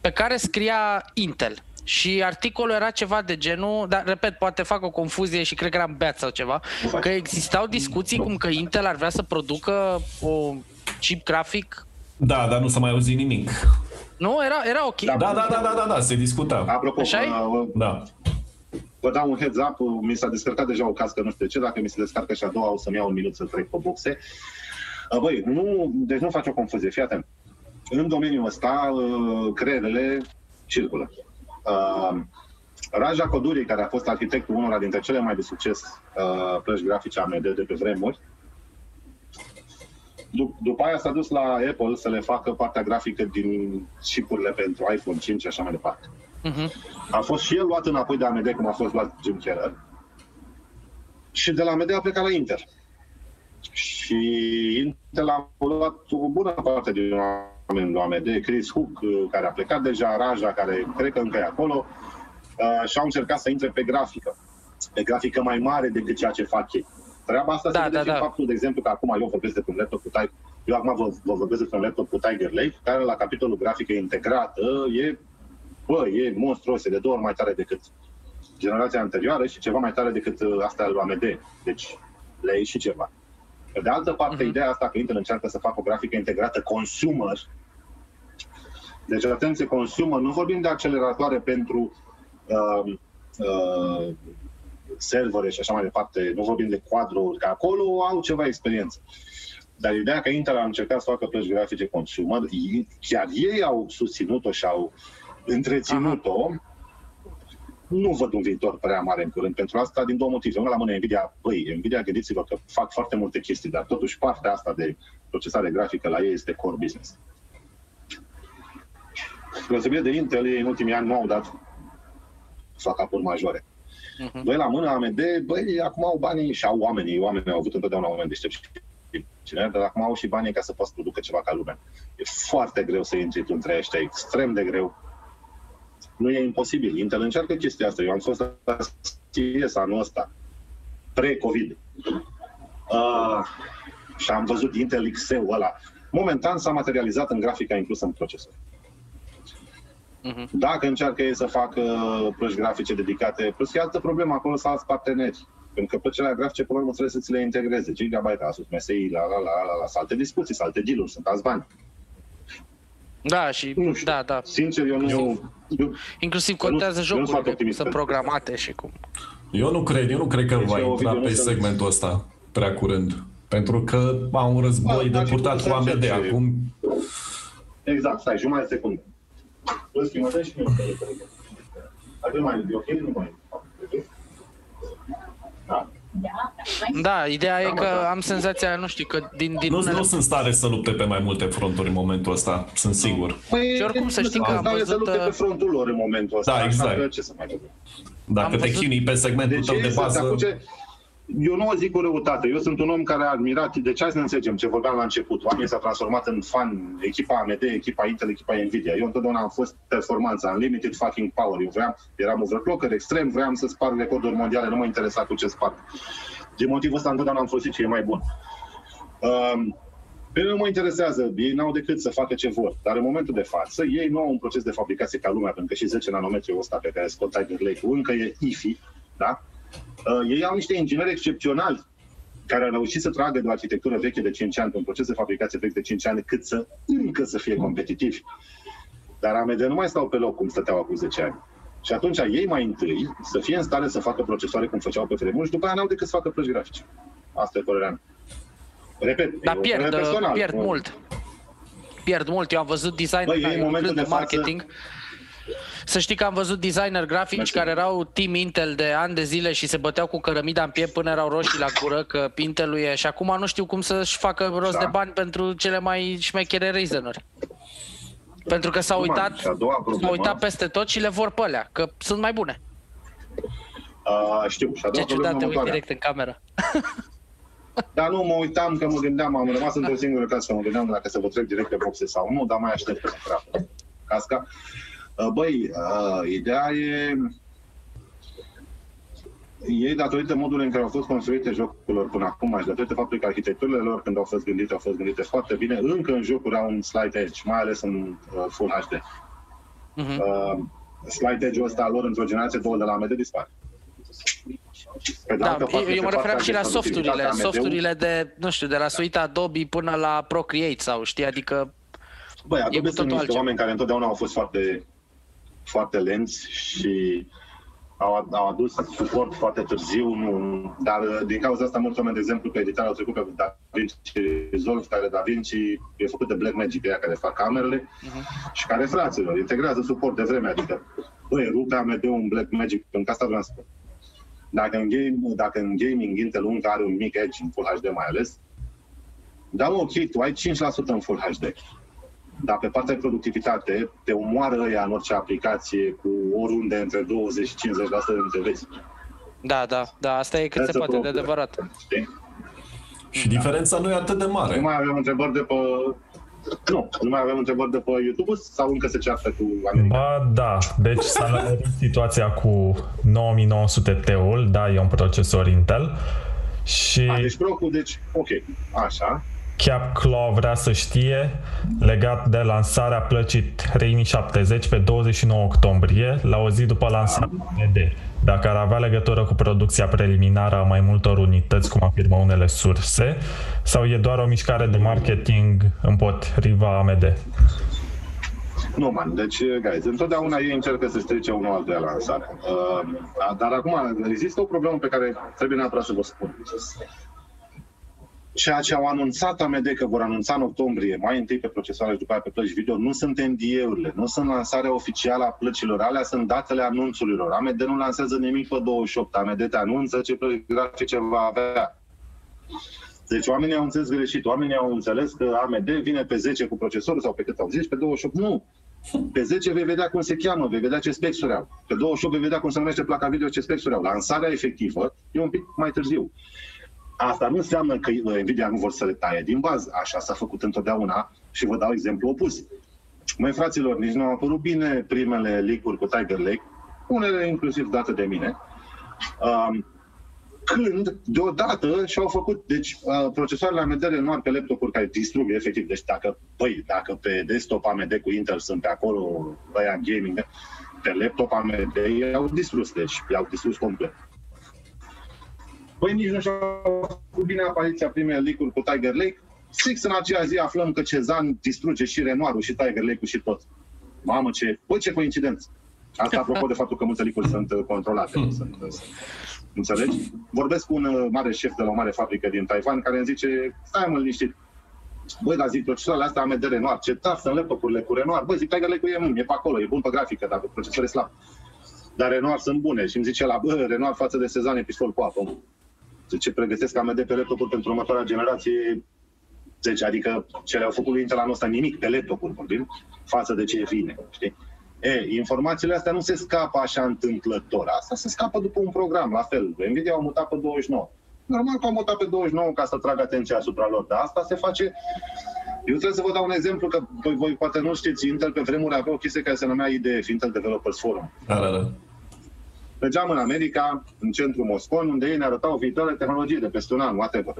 pe care scria Intel. Și articolul era ceva de genul, dar repet, poate fac o confuzie și cred că eram beat sau ceva, că existau discuții cum că Intel ar vrea să producă o chip grafic. Da, dar nu s-a mai auzit nimic. Nu? Era, era ok. Da, da, da, da, da, da, se discuta. Apropo, da. Vă dau un heads up, mi s-a descărcat deja o cască, nu știu ce, dacă mi se descarcă și a doua o să-mi iau un minut să trec pe boxe. Băi, nu, deci nu faci o confuzie, fii atent. În domeniul ăsta, creierele circulă. Uh, Raja Koduri, care a fost arhitectul unora dintre cele mai de succes uh, plăci grafice A M D de pe vremuri, dup- după aia s-a dus la Apple să le facă partea grafică din chipurile pentru iPhone cinci și așa mai departe. Uh-huh. A fost și el luat înapoi de A M D, cum a fost luat Jim Keller, și de la A M D a plecat la Intel. Și Intel a luat o bună parte din A M D, Chris Hook, care a plecat deja, Raja, care cred că încă e acolo, uh, și au încercat să intre pe grafică, pe grafică mai mare decât ceea ce fac ei. Treaba asta da, se vede da, da. în faptul, de exemplu, că acum eu vorbesc despre un laptop cu Tiger, eu acum vă, vă vorbesc despre un laptop cu Tiger Lake, care la capitolul grafică integrată e, bă, e monstruos, e de două ori mai tare decât generația anterioară și ceva mai tare decât asta lui A M D. Deci le iei și ceva. Pe de altă parte, uh-huh. ideea asta că Intel încearcă să facă o grafică integrată consumer. Deci, atenție, consumer, nu vorbim de acceleratoare pentru uh, uh, servere și așa mai departe, nu vorbim de quadro-uri, că acolo au ceva experiență. Dar ideea că Intel a încercat să facă plăci grafice consumer, chiar ei au susținut-o și au întreținut-o, uh-huh. Nu văd un viitor prea mare în curând pentru asta, din două motive. Una la mână, Nvidia, băi, Nvidia, gândiți-vă că fac foarte multe chestii, dar totuși partea asta de procesare grafică la ei este core business. Deosebire de Intel, ei în ultimii ani nu au dat facapuri majore. Uh-huh. Doi la mână, A M D, băi, acum au banii și au oamenii, oamenii au avut întotdeauna oameni deștepți, dar acum au și banii ca să poți producă ceva ca lumea. E foarte greu să intri între ăștia, extrem de greu. Nu e imposibil. Intel încearcă chestia asta. Eu am fost la C E S anul ăsta, pre-COVID. Uh, și am văzut Intel X E-ul ăla. Momentan s-a materializat în grafica inclusă în procesor. Uh-huh. Dacă încearcă ei să facă plăci grafice dedicate, plus e altă problemă, acolo s-au alți parteneri. Pentru că plăcile grafice, până la urmă, trebuie să ți le integreze. Gigabyte, Asus, M S I, la, la, la, la, la, sunt alte discuții, sunt alte deal-uri, sunt alți bani. Da, și nu știu, da, da. Sincer, eu nu... Eu, eu, inclusiv contează jocurile, sunt programate și cum. Eu nu cred, eu nu cred că deci va intra pe segmentul ăsta prea curând. Pentru că au un război da, de purtat cu A M D acum. Exact, stai, jumătate de secundă. Vă schimbați și mie. Adică mai e ok, nu mai e. Da. Da, ideea e că am senzația, nu știu, că din... din nu, nu sunt stare să lupte pe mai multe fronturi în momentul ăsta, sunt sigur. Păi, și oricum să știi că am văzut... să lupte pe frontul lor în momentul ăsta. Da, exact. Ce să mai Dacă am te văzut... chinui pe segmentul tău de bază... Eu nu o zic cu răutate. Eu sunt un om care a admirat, deci hai să ne înțelegem ce vorbeam la început. Oamenii s-au transformat în fan, echipa A M D, echipa Intel, echipa NVIDIA. Eu întotdeauna am fost performanța, unlimited fucking power. Eu vreau, eram overclocker extrem, vreau să sparg recorduri mondiale, nu mă interesa cu ce sparg. Din motivul ăsta întotdeauna am folosit ce e mai bun. Um, Pe mine nu mă interesează, ei n-au decât să facă ce vor, dar în momentul de față ei nu au un proces de fabricație ca lumea, pentru că și zece nanometri ăsta pe care scot Tiger Lake-ul încă e I F I, da? Uh, ei au niște ingineri excepționali care au reușit să tragă de o arhitectură veche de cinci ani, un proces de fabricație vechi de cinci ani, cât să încă să fie competitivi. Dar A M D nu mai stau pe loc cum stăteau acum zece ani. Și atunci ei mai întâi să fie în stare să facă procesoare cum făceau pe vremuri și după aia n-au decât să facă plăci grafice. Asta e părerea mea. Repet, dar pierd, personal, pierd mult. mult. Pierd mult. Eu am văzut design-ul care includ de marketing. Față... Să știi că am văzut designer grafici Mersi. care erau team Intel de ani de zile și se băteau cu cărămida în piept până erau roșii la gură că Intel-ul e și acum nu știu cum să-și facă rost da. de bani pentru cele mai șmechere Ryzen-uri. Pentru că s-au uitat, s-au uitat peste tot și le vor pe alea, că sunt mai bune. A, știu, și a doua problemă următoarea. Ce ciudat, te uit direct în cameră. Dar nu, mă uitam că mă gândeam, am rămas într-o singură cască, mă gândeam dacă să vă trec direct pe boxe sau nu, dar mai aștept că treabă. Casca. Băi, uh, ideea e, ei datorită modului în care au fost construite jocurile lor până acum și datorită faptului că arhitecturile lor când au fost gândite, au fost gândite foarte bine, încă în jocuri au un slight edge, mai ales în uh, Full H D. Uh-huh. Uh, slight edge-ul ăsta lor într-o generație două de la A M D dispare. Da, eu, eu mă referam și la softurile, softurile de, nu știu, de la suita Adobe până la Procreate sau știi, adică băi, Adobe sunt niște oameni care întotdeauna au fost foarte foarte lenți și au, au adus suport foarte târziu, nu, dar din cauza asta mulți oameni, de exemplu, pe editare au trecut pe DaVinci Resolve, care DaVinci e făcut de Blackmagic, ăia care fac camerele uh-huh. și care, fraților, integrează suport de vreme, adică, băi, rupe A M D-ul un Blackmagic, pentru că asta vreau să spun. Dacă în, game, dacă în gaming Intel încă are un mic edge în Full H D mai ales, dar ok, tu ai cinci la sută în Full H D. Dar pe partea de productivitate, te omoară ăia în orice aplicacie cu oriunde între douăzeci și cincizeci la sută dintre vezi. Da, da, da, asta e cât se poate de adevărat. Știi? Și diferența nu e atât de mare. Nu mai avem întrebări de pe... Nu, nu mai avem întrebări de pe YouTube sau încă se ceartă cu oamenii? Ba da, deci s-a lămurit situația cu nouă mii nouă sute T-ul, da, e un procesor Intel. Și... A, deci procul, deci, ok, așa. Chiapclaw vrea să știe legat de lansarea plăcii trei mii șaptezeci pe douăzeci și nouă octombrie, la o zi după lansarea A M D, dacă ar avea legătură cu producția preliminară a mai multor unități, cum afirmă unele surse, sau e doar o mișcare de marketing împotriva A M D? Nu, man, deci, guys, întotdeauna ei încearcă să strice unul al doilea lansare. Uh, dar acum există o problemă pe care trebuie neapărat să vă spun. Ceea ce au anunțat A M D că vor anunța în octombrie, mai întâi pe procesoare și după aia pe plăci video, nu sunt N D A-urile, nu sunt lansarea oficială a plăcilor, alea sunt datele anunțurilor. A M D nu lansează nimic pe douăzeci și opt, A M D te anunță ce plăci grafice va avea. Deci oamenii au înțeles greșit, oamenii au înțeles că A M D vine pe zece cu procesorul sau pe cât au zis, pe douăzeci și opt, nu. Pe zece vei vedea cum se cheamă, vei vedea ce specs-uri au. Pe douăzeci și opt vei vedea cum se numește placa video, ce specs-uri au. Lansarea efectivă e un pic mai târziu. Asta nu înseamnă că Nvidia nu vor să le taie din bază. Așa s-a făcut întotdeauna și vă dau exemplu opus. Măi, fraților, nici nu au apărut bine primele leak-uri cu Tiger Lake, unele inclusiv date de mine, când deodată și-au făcut, deci, procesoarele A M D Renoir pe laptopuri care distrug efectiv. Deci dacă, băi, dacă pe desktop A M D cu Intel sunt pe acolo, băia gaming, pe laptop A M D i-au distrus, deci i-au distrus complet. Păi nici nu și-au făcut bine apariția primele leak-uri cu Tiger Lake. Six în aceea zi aflăm că Cezanne distruge și Renoir-ul și Tiger Lake-ul și tot. Mamă, ce, bă, ce coincidență! Asta apropo de faptul că multe leak-uri sunt controlate. Hmm. Sunt, înțelegi? Vorbesc cu un mare șef de la o mare fabrică din Taiwan care îmi zice, stai mă liniștit, băi, dar zic, procesoarele astea A M D Renoir, ce taf sunt laptopurile cu Renoir, băi, zic, Tiger Lake-ul e, e pe acolo, e bun pe grafică, dar pe procesor e slab. Dar Renoir sunt bune și îmi zice la, bă, Renoir față de Cezanne e pistol cu apă. Zice, pregătesc A M D pe laptopuri pentru următoarea generație. Deci, adică ce le-au făcut lui Intel anul ăsta, nimic pe laptopuri vorbim, față de ce vine, știi? E, informațiile astea nu se scapă așa întâmplător, asta se scapă după un program, la fel. Nvidia au mutat pe douăzeci și nouă. Normal că au mutat pe douăzeci și nouă ca să tragă atenția asupra lor, dar asta se face... Eu trebuie să vă dau un exemplu, că voi, voi poate nu știți, Intel pe vremuri avea o chestie care se numea I D F, Intel Developers Forum. Da, da, da. Mergeam în America, în centrul Moscon, unde ei ne arătau viitoare tehnologie de peste un an, whatever.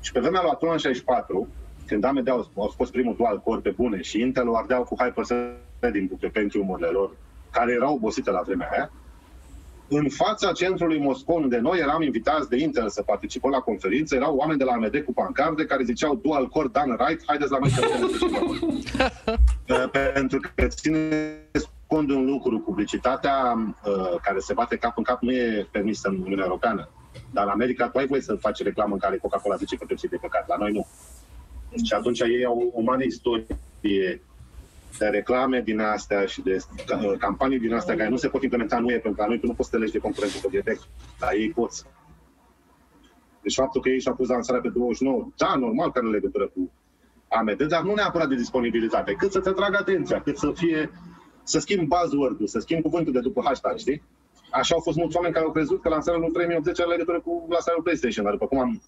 Și pe vremea lui Athlon șaizeci și patru, când A M D au, au scos primul dual core pe bune și Intel o ardeau cu hyper-threading pe Pentium-urile lor, care erau obosite la vremea aia, în fața centrului Moscou, unde noi eram invitați de Intel să participăm la conferință, erau oameni de la A M D cu pancarde care ziceau dual core done right, haideți la mai uh, pentru că țineți cont de un lucru, publicitatea uh, care se bate cap în cap nu e permisă în Uniunea Europeană. Dar în America tu ai voie să faci reclamă în care Coca-Cola zice că Pepsi de păcat, la noi nu. Și atunci ei au o mare istorie de reclame din astea și de campanii din astea care nu se pot implementa în U E, pentru că noi tu nu poți să te legi de concurență pe direct, dar ei poți. Deci faptul că ei și-au pus lansarea pe douăzeci și nouă, da, normal că nu le legătură cu A M D, dar nu neapărat de disponibilitate, cât să te atragă atenția, cât să fie, să schimbi buzzword-ul, să schimbi cuvântul de după hashtag, știi? Așa au fost mulți oameni care au crezut că lansarea lui trei mii optzeci are legătură cu lansarea lui PlayStation, dar după cum am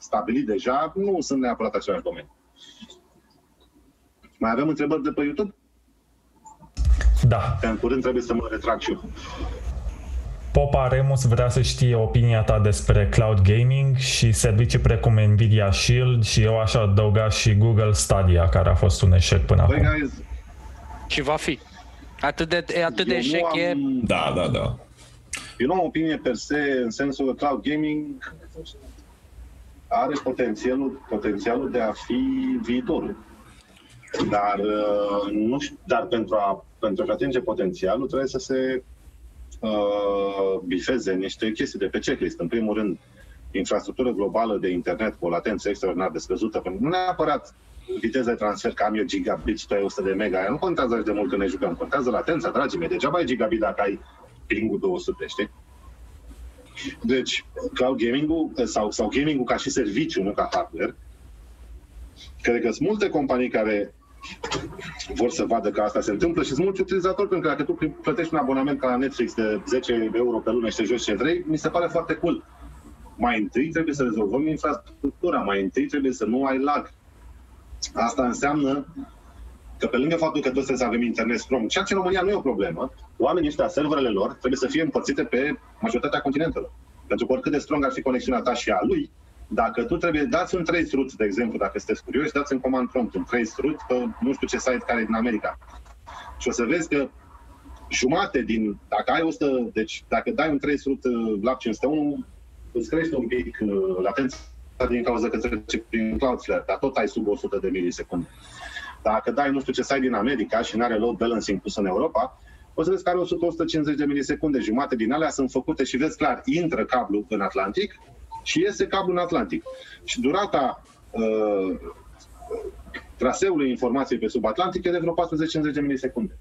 stabilit deja, nu sunt neapărat același domeniu. Mai avem întrebări de pe YouTube? Da. Că în curând trebuie să mă retrag și eu. Popa Remus vrea să știe opinia ta despre cloud gaming și servicii precum Nvidia Shield și eu aș adăuga și Google Stadia, care a fost un eșec până Băi, acum. Guys. Și va fi. Atât de, atât de eșec am... e... Da, da, da. Eu nu am opinie per se în sensul că cloud gaming are potențialul, potențialul de a fi viitorul. Dar, nu știu, dar pentru, a, pentru a atinge potențialul trebuie să se uh, bifeze niște chestii de pe checklist. În primul rând, infrastructură globală de internet cu o latență extraordinar de scăzută. Nu neapărat viteza de transfer, că am eu gigabit și tu ai o sută de mega, aia nu contează așa de mult când ne jucăm, contează latența, dragii mei, degeaba ai gigabit dacă ai ping-ul două sute, știi? Deci, cloud gaming-ul sau, sau gaming-ul ca și serviciu, nu ca hardware, cred că sunt multe companii care vor să vadă că asta se întâmplă și sunt mulți utilizatori, pentru că dacă tu plătești un abonament ca la Netflix de zece euro pe lună și te joci ce vrei, mi se pare foarte cool. Mai întâi trebuie să rezolvăm infrastructura, mai întâi trebuie să nu ai lag. Asta înseamnă că pe lângă faptul că toți trebuie să avem internet strong, ceea ce în România nu e o problemă, oamenii ăștia, serverele lor, trebuie să fie împărțite pe majoritatea continentelor. Pentru că oricât de strong ar fi conexiunea ta și a lui, dacă tu trebuie, dați un trace route, de exemplu, dacă sunteți curioși, dați în command prompt un trace route pe nu știu ce site care e din America. Și o să vezi că jumate din, dacă ai o sută, deci dacă dai un trace route la cinci sute unu, îți crește un pic latența din cauza că trece prin Cloudflare, dar tot ai sub o sută de milisecunde. Dacă dai nu știu ce site din America și nu are load balancing pus în Europa, o să vezi că are o sută, o sută cincizeci de milisecunde, jumate din alea sunt făcute și vezi clar, intră cablu în Atlantic și iese cablu în Atlantic. Și durata uh, traseului informației pe sub Atlantic e de vreo patruzeci, cincizeci de milisecunde.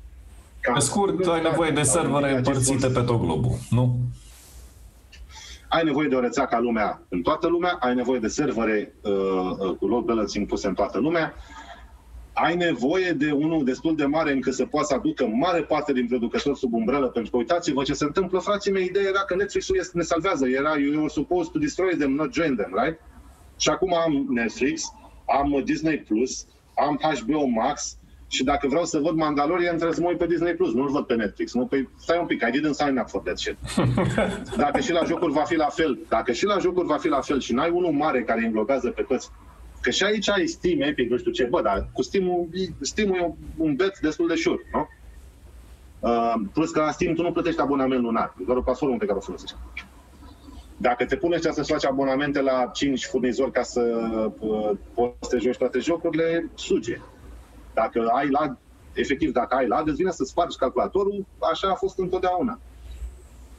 Cam pe scurt, ai nevoie de servere împărțite pe tot globul, nu? Ai nevoie de o rețea ca lumea în toată lumea, ai nevoie de servere uh, cu load balancing puse în toată lumea, ai nevoie de unul destul de mare încât să poată să aducă mare parte din producători sub umbrelă, pentru că uitați-vă ce se întâmplă, frații mei, ideea era că Netflix-ul ne salvează, era you were supposed to destroy them, not join them, right? Și acum am Netflix, am Disney Plus, am H B O Max și dacă vreau să văd Mandalorian, trebuie să mă uit pe Disney Plus, nu-l văd pe Netflix. Nu, păi stai un pic, I didn't sign up for that shit. Dacă și la jocuri va fi la fel, dacă și la jocuri va fi la fel și n-ai unul mare care înglobează pe toți, că și aici ai Steam, Epic, nu știu ce, bă, dar cu Steam-ul, Steam-ul e un bet destul de sure, nu? Uh, plus că la Steam tu nu plătești abonament lunar, e doar o platformă pe care o folosești. Dacă te pune ăștia să-ți faci abonamente la cinci furnizori ca să uh, poți să joci toate jocurile, suge. Dacă ai lag, efectiv, dacă ai lag, îți vine să spargi calculatorul, așa a fost întotdeauna.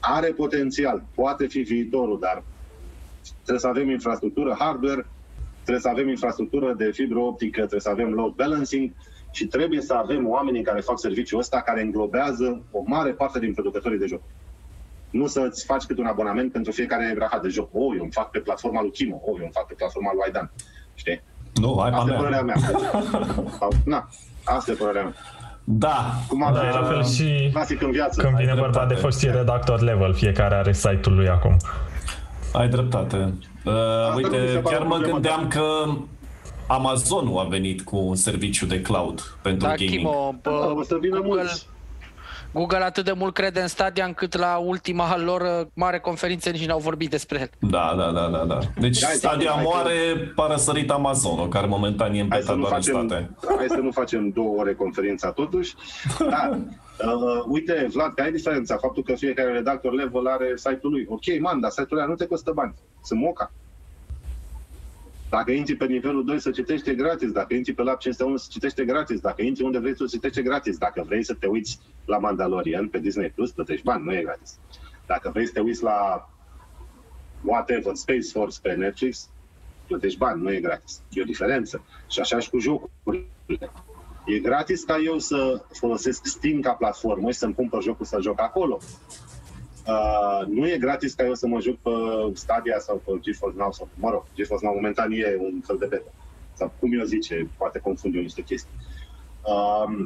Are potențial, poate fi viitorul, dar trebuie să avem infrastructură hardware, trebuie să avem infrastructură de fibră optică, trebuie să avem load balancing și trebuie să avem oamenii care fac serviciul ăsta, care înglobează o mare parte din producătorii de joc. Nu să-ți faci cât un abonament pentru fiecare rahat de joc. O, oh, eu îmi fac pe platforma lui Chimo, o, oh, eu îmi fac pe platforma lui Aidan. Știi? Nu, ai asta e părerea mea. Na, asta e părerea mea. Da, cum da, la fel și clasic în viață. Când vine vorba de foștii redactor level, fiecare are site-ul lui acum. Ai dreptate. Uh, uite, chiar mă gândeam că Amazonul a venit cu un serviciu de cloud pentru da, gaming. Chimo, bă, o să vină Google, Google atât de mult crede în Stadia încât la ultima lor mare conferință nici n-au vorbit despre el. Da, da, da, da, da. Deci hai, Stadia hai, moare, pară sărit Amazonul, care momentan e în beta doar în state. Hai să nu facem două ore conferința totuși. Da. Uh, uite, Vlad, că ai diferența, faptul că fiecare redactor level are site-ul lui. Ok, man, dar site-ul ăla nu te costă bani, sunt moca. Dacă intri pe nivelul doi să citești gratis, dacă intri pe lab cinci sute unu să citești gratis, dacă intri unde vrei să citești gratis, dacă vrei să te uiți la Mandalorian pe Disney Plus, plătești bani, nu e gratis. Dacă vrei să te uiți la whatever, Space Force pe Netflix, plătești bani, nu e gratis. E o diferență. Și așa și cu jocurile. E gratis ca eu să folosesc Steam ca platformă și să-mi cumpăr jocul să joc acolo. Uh, nu e gratis ca eu să mă joc pe Stadia sau pe GeForce Now sau, mă rog, GeForce Now momentan e un fel de beta. Sau cum eu zice, poate confund eu niște chestii. Uh,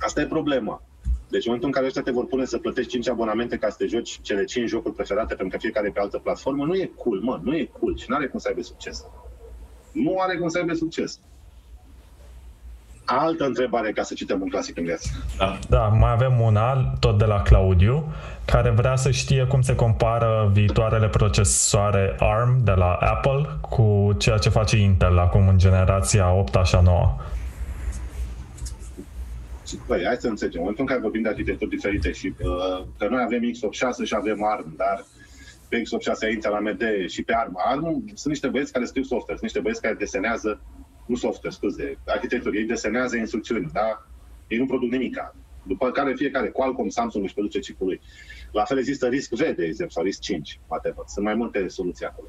asta e problema. Deci în momentul în care ăștia te vor pune să plătești cinci abonamente ca să te joci cele cinci jocuri preferate pentru că fiecare pe altă platformă, nu e cool, mă, nu e cool și nu are cum să aibă succes. Nu are cum să aibă succes. Altă întrebare ca să cităm un clasic în viață. Da. Da, mai avem una, tot de la Claudiu, care vrea să știe cum se compară viitoarele procesoare A R M de la Apple cu ceea ce face Intel acum în generația opt, nouă. Păi, hai să înțelegem. În momentul în care vorbim de arhitecturi diferite și uh, că noi avem x optzeci și șase și avem A R M, dar pe x optzeci și șase Intel, A M D și pe A R M. A R M sunt niște băieți care scriu software, sunt niște băieți care desenează nu software, scuze, arhitecturi, ei desenează instrucțiuni, da? Ei nu produc nimica. După care fiecare, Qualcomm, Samsung își produce chipul lui. La fel există RISC-V, de exemplu, sau RISC cinci, poate. Sunt mai multe soluții acolo.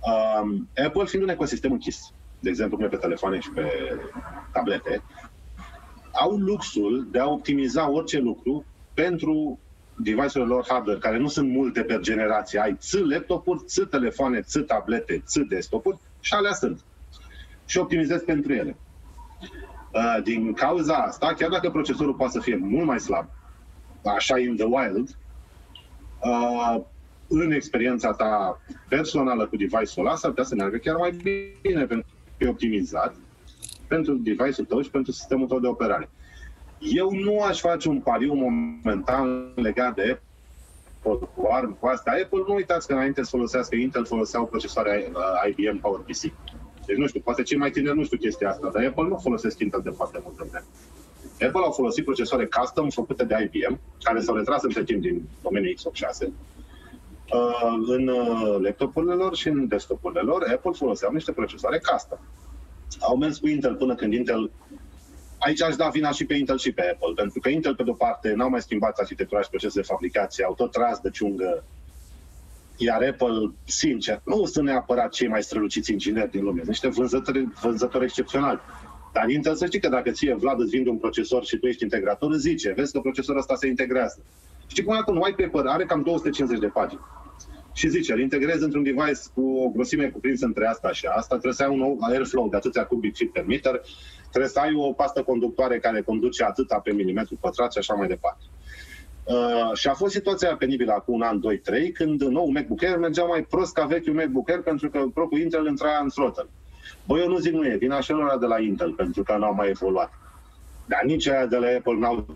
Um, Apple fiind un ecosistem închis, de exemplu, cum e pe telefoane și pe tablete, au luxul de a optimiza orice lucru pentru device-urile lor hardware, care nu sunt multe pe generație. Ai ți laptopuri, ți telefoane, ți tablete, ți desktopuri și alea sunt. Și optimizez pentru ele. Din cauza asta, chiar dacă procesorul poate să fie mult mai slab, așa in the wild, în experiența ta personală cu device-ul ăla, s-ar putea să meargă chiar mai bine, pentru că e optimizat pentru device-ul tău și pentru sistemul tău de operare. Eu nu aș face un pariu momentan legat de Apple, cu asta. Apple, nu uitați că înainte să folosească Intel, foloseau procesoare I B M PowerPC. Deci nu știu, poate cei mai tineri nu știu chestia asta, dar Apple nu folosesc Intel de foarte multă vreme. Apple au folosit procesoare custom făcute de I B M, care s-au retras între timp din domeniul x optzeci și șase. În laptopurile lor și în desktopurile lor, Apple foloseau niște procesoare custom. Au mers cu Intel până când Intel... Aici aș da vina și pe Intel și pe Apple, pentru că Intel, pe de-o parte, n-au mai schimbat arhitectura și procesul de fabricație, au tot tras de ciungă. Iar Apple, sincer, nu sunt neapărat cei mai străluciți ingineri din lume, sunt niște vânzători, vânzători excepționali. Dar Intel, să știi că dacă ție, Vlad, îți vinde un procesor și tu ești integrator, îți zice, vezi că procesorul ăsta se integrează. Știi cum, acum un white paper are cam două sute cincizeci de pagini. și zice, îl integrezi într-un device cu o grosime cuprinsă între asta și asta, trebuie să ai un airflow de atâția cubic feet per meter, trebuie să ai o pastă conductoare care conduce atâta pe milimetru pătrat și așa mai departe. Uh, și a fost situația penibilă acum un an, doi, trei, când nou MacBook Air mergea mai prost ca vechiul MacBook Air pentru că propriul Intel intra în throttle. Bă, eu nu zic nu e, vina celor de la Intel pentru că n-au mai evoluat. Dar nici aia de la Apple n-au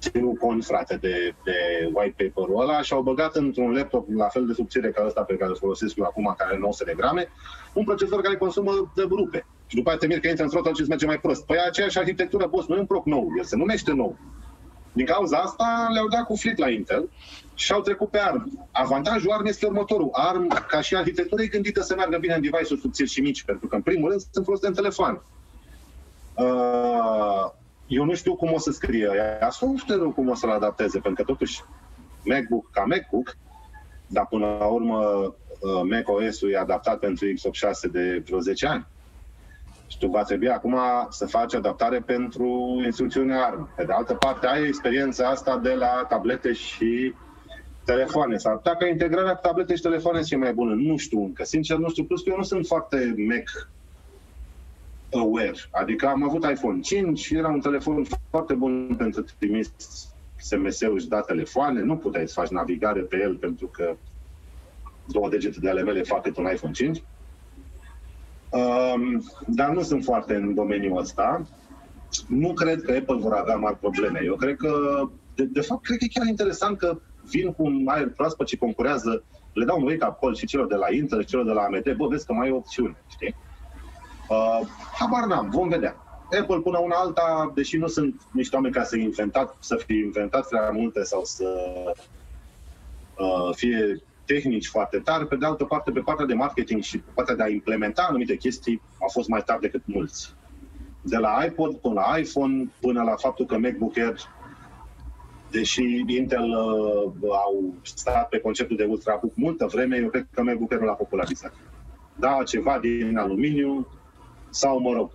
ținut cont, frate, de, de white paper-ul ăla și au băgat într-un laptop la fel de subțire ca ăsta pe care îl folosesc eu acum, care are nouă sute de grame, un procesor care consumă de rupe. Și după aceea te miri că intră în throttle și îți merge mai prost. Păi aceeași arhitectură, boss, nu e un proc nou, el se numește nou. Din cauza asta le-au dat cu flit la Intel și au trecut pe ARM. Avantajul ARM este următorul. ARM, ca și arhitectură, e gândită să meargă bine în device-uri subțiri și mici, pentru că, în primul rând, sunt folosite în telefon. Uh, eu nu știu cum o să scrie ea, sau nu știu cum o să-l adapteze, pentru că, totuși, MacBook ca MacBook, dar, până la urmă, uh, macOS-ul e adaptat pentru x optzeci și șase de vreo zece ani. Și tu va trebui acum să faci adaptare pentru instrucțiunea ARM. Pe de altă parte, ai experiența asta de la tablete și telefoane. S-ar putea că integrarea cu tablete și telefoane e mai bună. Nu știu încă. Sincer, nu știu. Plus că eu nu sunt foarte Mac aware. Adică am avut iPhone cinci, era un telefon foarte bun pentru trimis S M S-uri și da telefoane. Nu puteai să faci navigare pe el pentru că două degete de ale mele fac cât un iPhone cinci. Um, dar nu sunt foarte în domeniul ăsta. Nu cred că Apple vor avea mari probleme. Eu cred că, de, de fapt, cred că e chiar interesant că vin cu un aer proaspăt și concurează, le dau un wake-up call și celor de la Intel și celor de la A M D, bă, vezi că mai e opțiune, știi? Uh, habar n-am, vom vedea. Apple, până una alta, deși nu sunt niște oameni care să fie inventat, să fie inventat prea multe sau să uh, fie tehnici foarte tari, pe de altă parte, pe partea de marketing și pe partea de a implementa anumite chestii, au fost mai tari decât mulți. De la iPod până la iPhone, până la faptul că MacBook Air, deși Intel uh, au stat pe conceptul de ultrabook multă vreme, eu cred că MacBook Air l-a popularizat. Da, ceva din aluminiu sau, mă rog,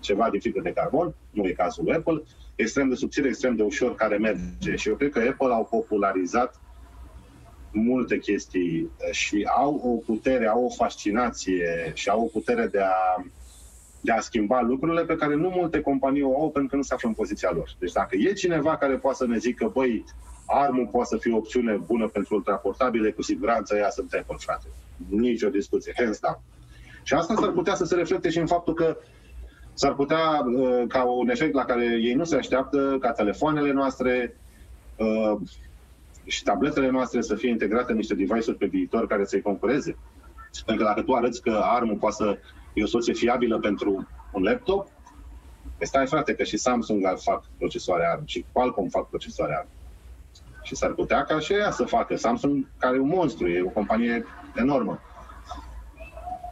ceva din fibră de carbon, nu e cazul lui Apple, extrem de subțire, extrem de ușor, care merge. Și eu cred că Apple au popularizat multe chestii și au o putere, au o fascinație și au o putere de a, de a schimba lucrurile pe care nu multe companii o au pentru că nu se află în poziția lor. Deci dacă e cineva care poate să ne zică, băi, ARM-ul poate să fie o opțiune bună pentru ultraportabile, cu siguranță ea sunt Apple, frate. Nici o discuție, hands down. Și asta s-ar putea să se reflecte și în faptul că s-ar putea, ca un efect la care ei nu se așteaptă, ca telefoanele noastre, uh, și tabletele noastre să fie integrate în niște device-uri pe viitor care să-i concureze. Pentru că dacă tu arăți că ARM-ul poate să e o soluție fiabilă pentru un laptop, stai, frate, că și Samsung ar fac procesoare ARM și Qualcomm fac procesoare ARM. Și s-ar putea ca și ea să facă. Samsung, care e un monstru, e o companie enormă.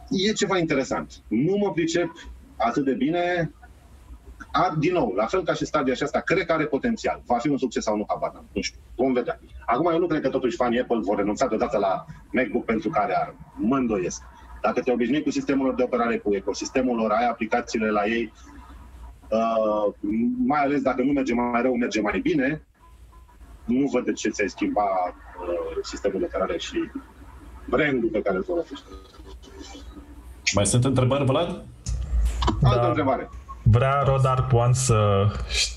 E ceva interesant. Nu mă pricep atât de bine. Ar, din nou, la fel ca și Stadia și asta, cred că are potențial. Va fi un succes sau nu, habar n-am. Nu știu. Vom vedea. Acum, eu nu cred că totuși fanii Apple vor renunța deodată la MacBook pentru care ar. Mă îndoiesc. Dacă te obișnui cu sistemul lor de operare, cu ecosistemul lor, ai aplicațiile la ei, uh, mai ales dacă nu merge mai rău, merge mai bine, nu văd de ce ți-ai schimba uh, sistemul de operare și brand-ul pe care îl folosești. Mai sunt întrebări, Vlad? Altă da. întrebare. Vrea Rod Arpuan să,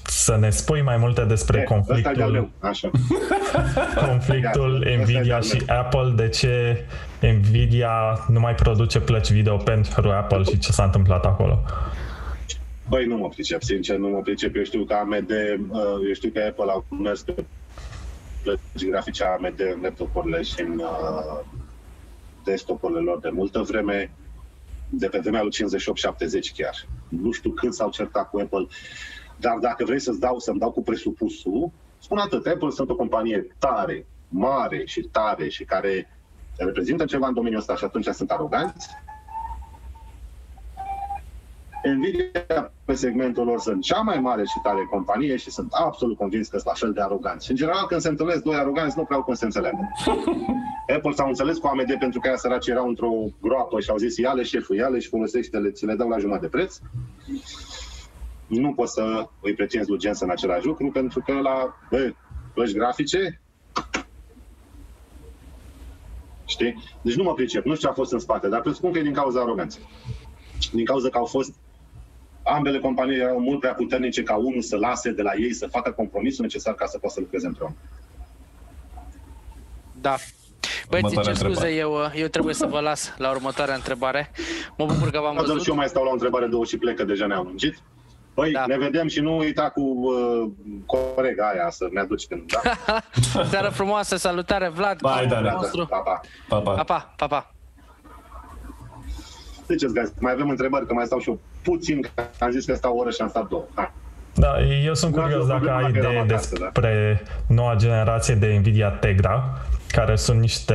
să ne spui mai multe despre e, conflictul, Așa. conflictul NVIDIA și Apple, de ce NVIDIA nu mai produce plăci video pentru Apple și ce s-a întâmplat acolo. Băi, nu mă pricep, sincer, nu mă pricep. Eu știu că A M D, eu știu că Apple au mers pe plăci grafice A M D în laptopurile și în desktopurile lor de multă vreme, de pe vremea lui cincizeci și opt șaptezeci chiar. Nu știu când s-au certat cu Apple, dar dacă vrei să-ți dau, să-mi dau cu presupusul, spun atât, Apple sunt o companie tare, mare și tare și care reprezintă ceva în domeniul ăsta și atunci sunt aroganți. Nvidia pe segmentul lor sunt cea mai mare și tare companie și sunt absolut convins că sunt la fel de aroganți. În general, când se întâlnesc doi aroganți, nu prea au cum se înțeleagă. Apple s-au înțeles cu A M D pentru că aia săraci erau într-o groapă și au zis, ia-le șeful, ia-le și folosește-le, ți le dau la jumătate de preț. Nu poți să îi pretinzi lui Jensen în același lucru, pentru că la bă, plăci grafice Știi? Deci nu mă pricep, nu știu ce a fost în spate, dar presupun că e din cauza aroganței. Din cauza că au fost, ambele companii erau mult prea puternice ca unul să lase de la ei, să facă compromisul necesar ca să poată să lucreze împreună. Da. Băieți, ce scuze, eu, eu trebuie să vă las la următoarea întrebare. Mă bucur că v-am văzut. Doar și eu mai stau la o întrebare două și plec, că deja ne-am lungit. Păi, da, ne vedem și nu uita cu uh, corega aia să ne aduci când, da? Seară frumoasă, salutare, Vlad. Bye, da, da, da, pa, pa. Pa, pa. Pa, pa. Ziceți, guys, mai avem întrebări, că mai stau și eu puțin, că am zis că stau o oră și am stat două. Ha. Da, eu sunt curios dacă ai idee despre da. noua generație de NVIDIA Tegra, care sunt niște,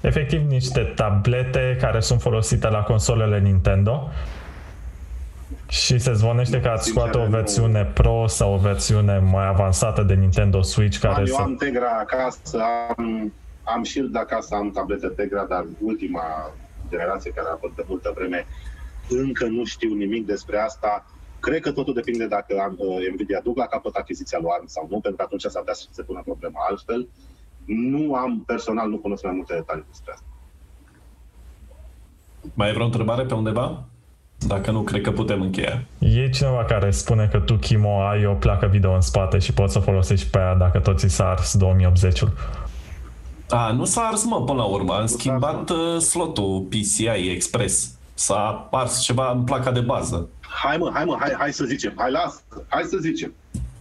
efectiv niște tablete care sunt folosite la consolele Nintendo și se zvonește că ați scoate o versiune nu. Pro sau o versiune mai avansată de Nintendo Switch. Care am, eu am Tegra acasă, am, am Shield acasă, am tablete Tegra, dar ultima generație care a apărut de multă vreme, încă nu știu nimic despre asta. Cred că totul depinde dacă NVIDIA duc la capăt achiziția lui A R M sau nu, pentru că atunci s-ar putea să se pună problema altfel. Nu am, personal, nu cunosc mai multe detalii despre asta. Mai e vreo întrebare pe undeva? Dacă nu, cred că putem încheia. E cineva care spune că tu, Chimo, ai o placă video în spate și poți să folosești pe aia dacă tot ți s-a ars două mii optzeci-ul. A, nu s-a ars, mă, până la urmă. Am schimbat slotul P C I Express. S-a ars ceva în placa de bază. Hai mă, hai mă, hai, hai să zicem, hai las, hai să zicem.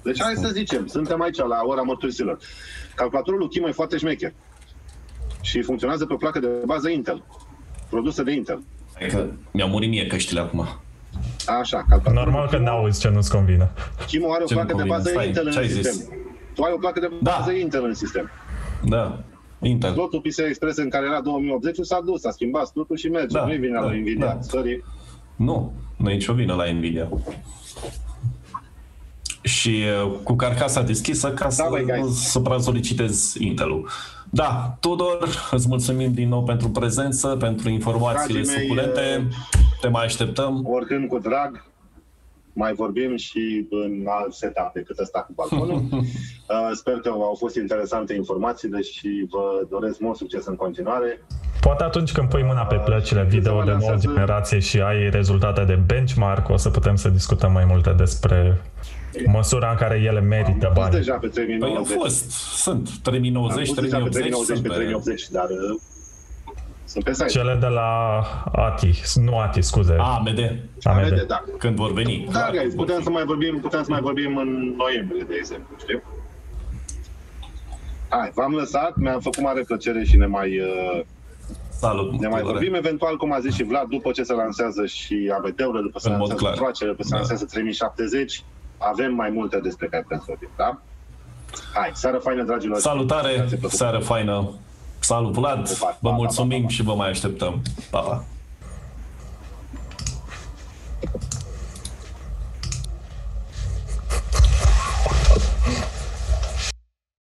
Deci hai să zicem, suntem aici la ora mărturisilor. Calculatorul lui Chimo e foarte șmecher și funcționează pe o placă de bază Intel, produsă de Intel. Că mi-au murit mie căștile acum. Așa, calculatorul. Normal că n-auzi ce nu-ți convine. Chimo are o ce placă de bază Stai, Intel în sistem. Zis? Tu ai o placă de bază da. Intel în sistem. Da, Intel. Slotul P C I Express în care era două mii optzeci s-a dus, s-a schimbat slotul și merge. Da, nu-i vine da, la Nvidia. Da. Sorry. Nu, nu e nicio vină la Nvidia. Și cu carcasa deschisă ca da, să nu supra-solicitez Intel-ul. Da, Tudor, îți mulțumim din nou pentru prezență, pentru informațiile Dragii suculente. Mei, te mai așteptăm. Oricând cu drag, mai vorbim și în alt setup decât ăsta cu balconul. Sper că au fost interesante informațiile și vă doresc mult succes în continuare. Poate atunci când pui mâna pe plăcile video de nouă generație și ai rezultate de benchmark, o să putem să discutăm mai multe despre măsura în care ele merită bani. Am fost deja pe trei mii nouăzeci. Păi au fost, sunt trei mii nouăzeci, am trei mii optzeci, trei mii nouăzeci, sunt pe trei mii optzeci, dar sunt pe site. Cele de la A T I, nu A T I, scuze. A M D. A M D, da. Când vor veni. Da, guys, putem să mai vorbim, putem să mai vorbim în noiembrie, de exemplu, știu? Hai, v-am lăsat, mi-am făcut mare plăcere și ne mai uh, Salut, ne mai vorbim eventual, cum a zis și Vlad, după ce se lansează și A V D-urile, după ce se lansează troacele, după ce se lansează trei mii șaptezeci. Avem mai multe despre care putem să vorbim, da? Hai, seară faină, dragilor! Salutare, seară faină! Salut, Vlad! Vă mulțumim și vă mai așteptăm! Pa, pa!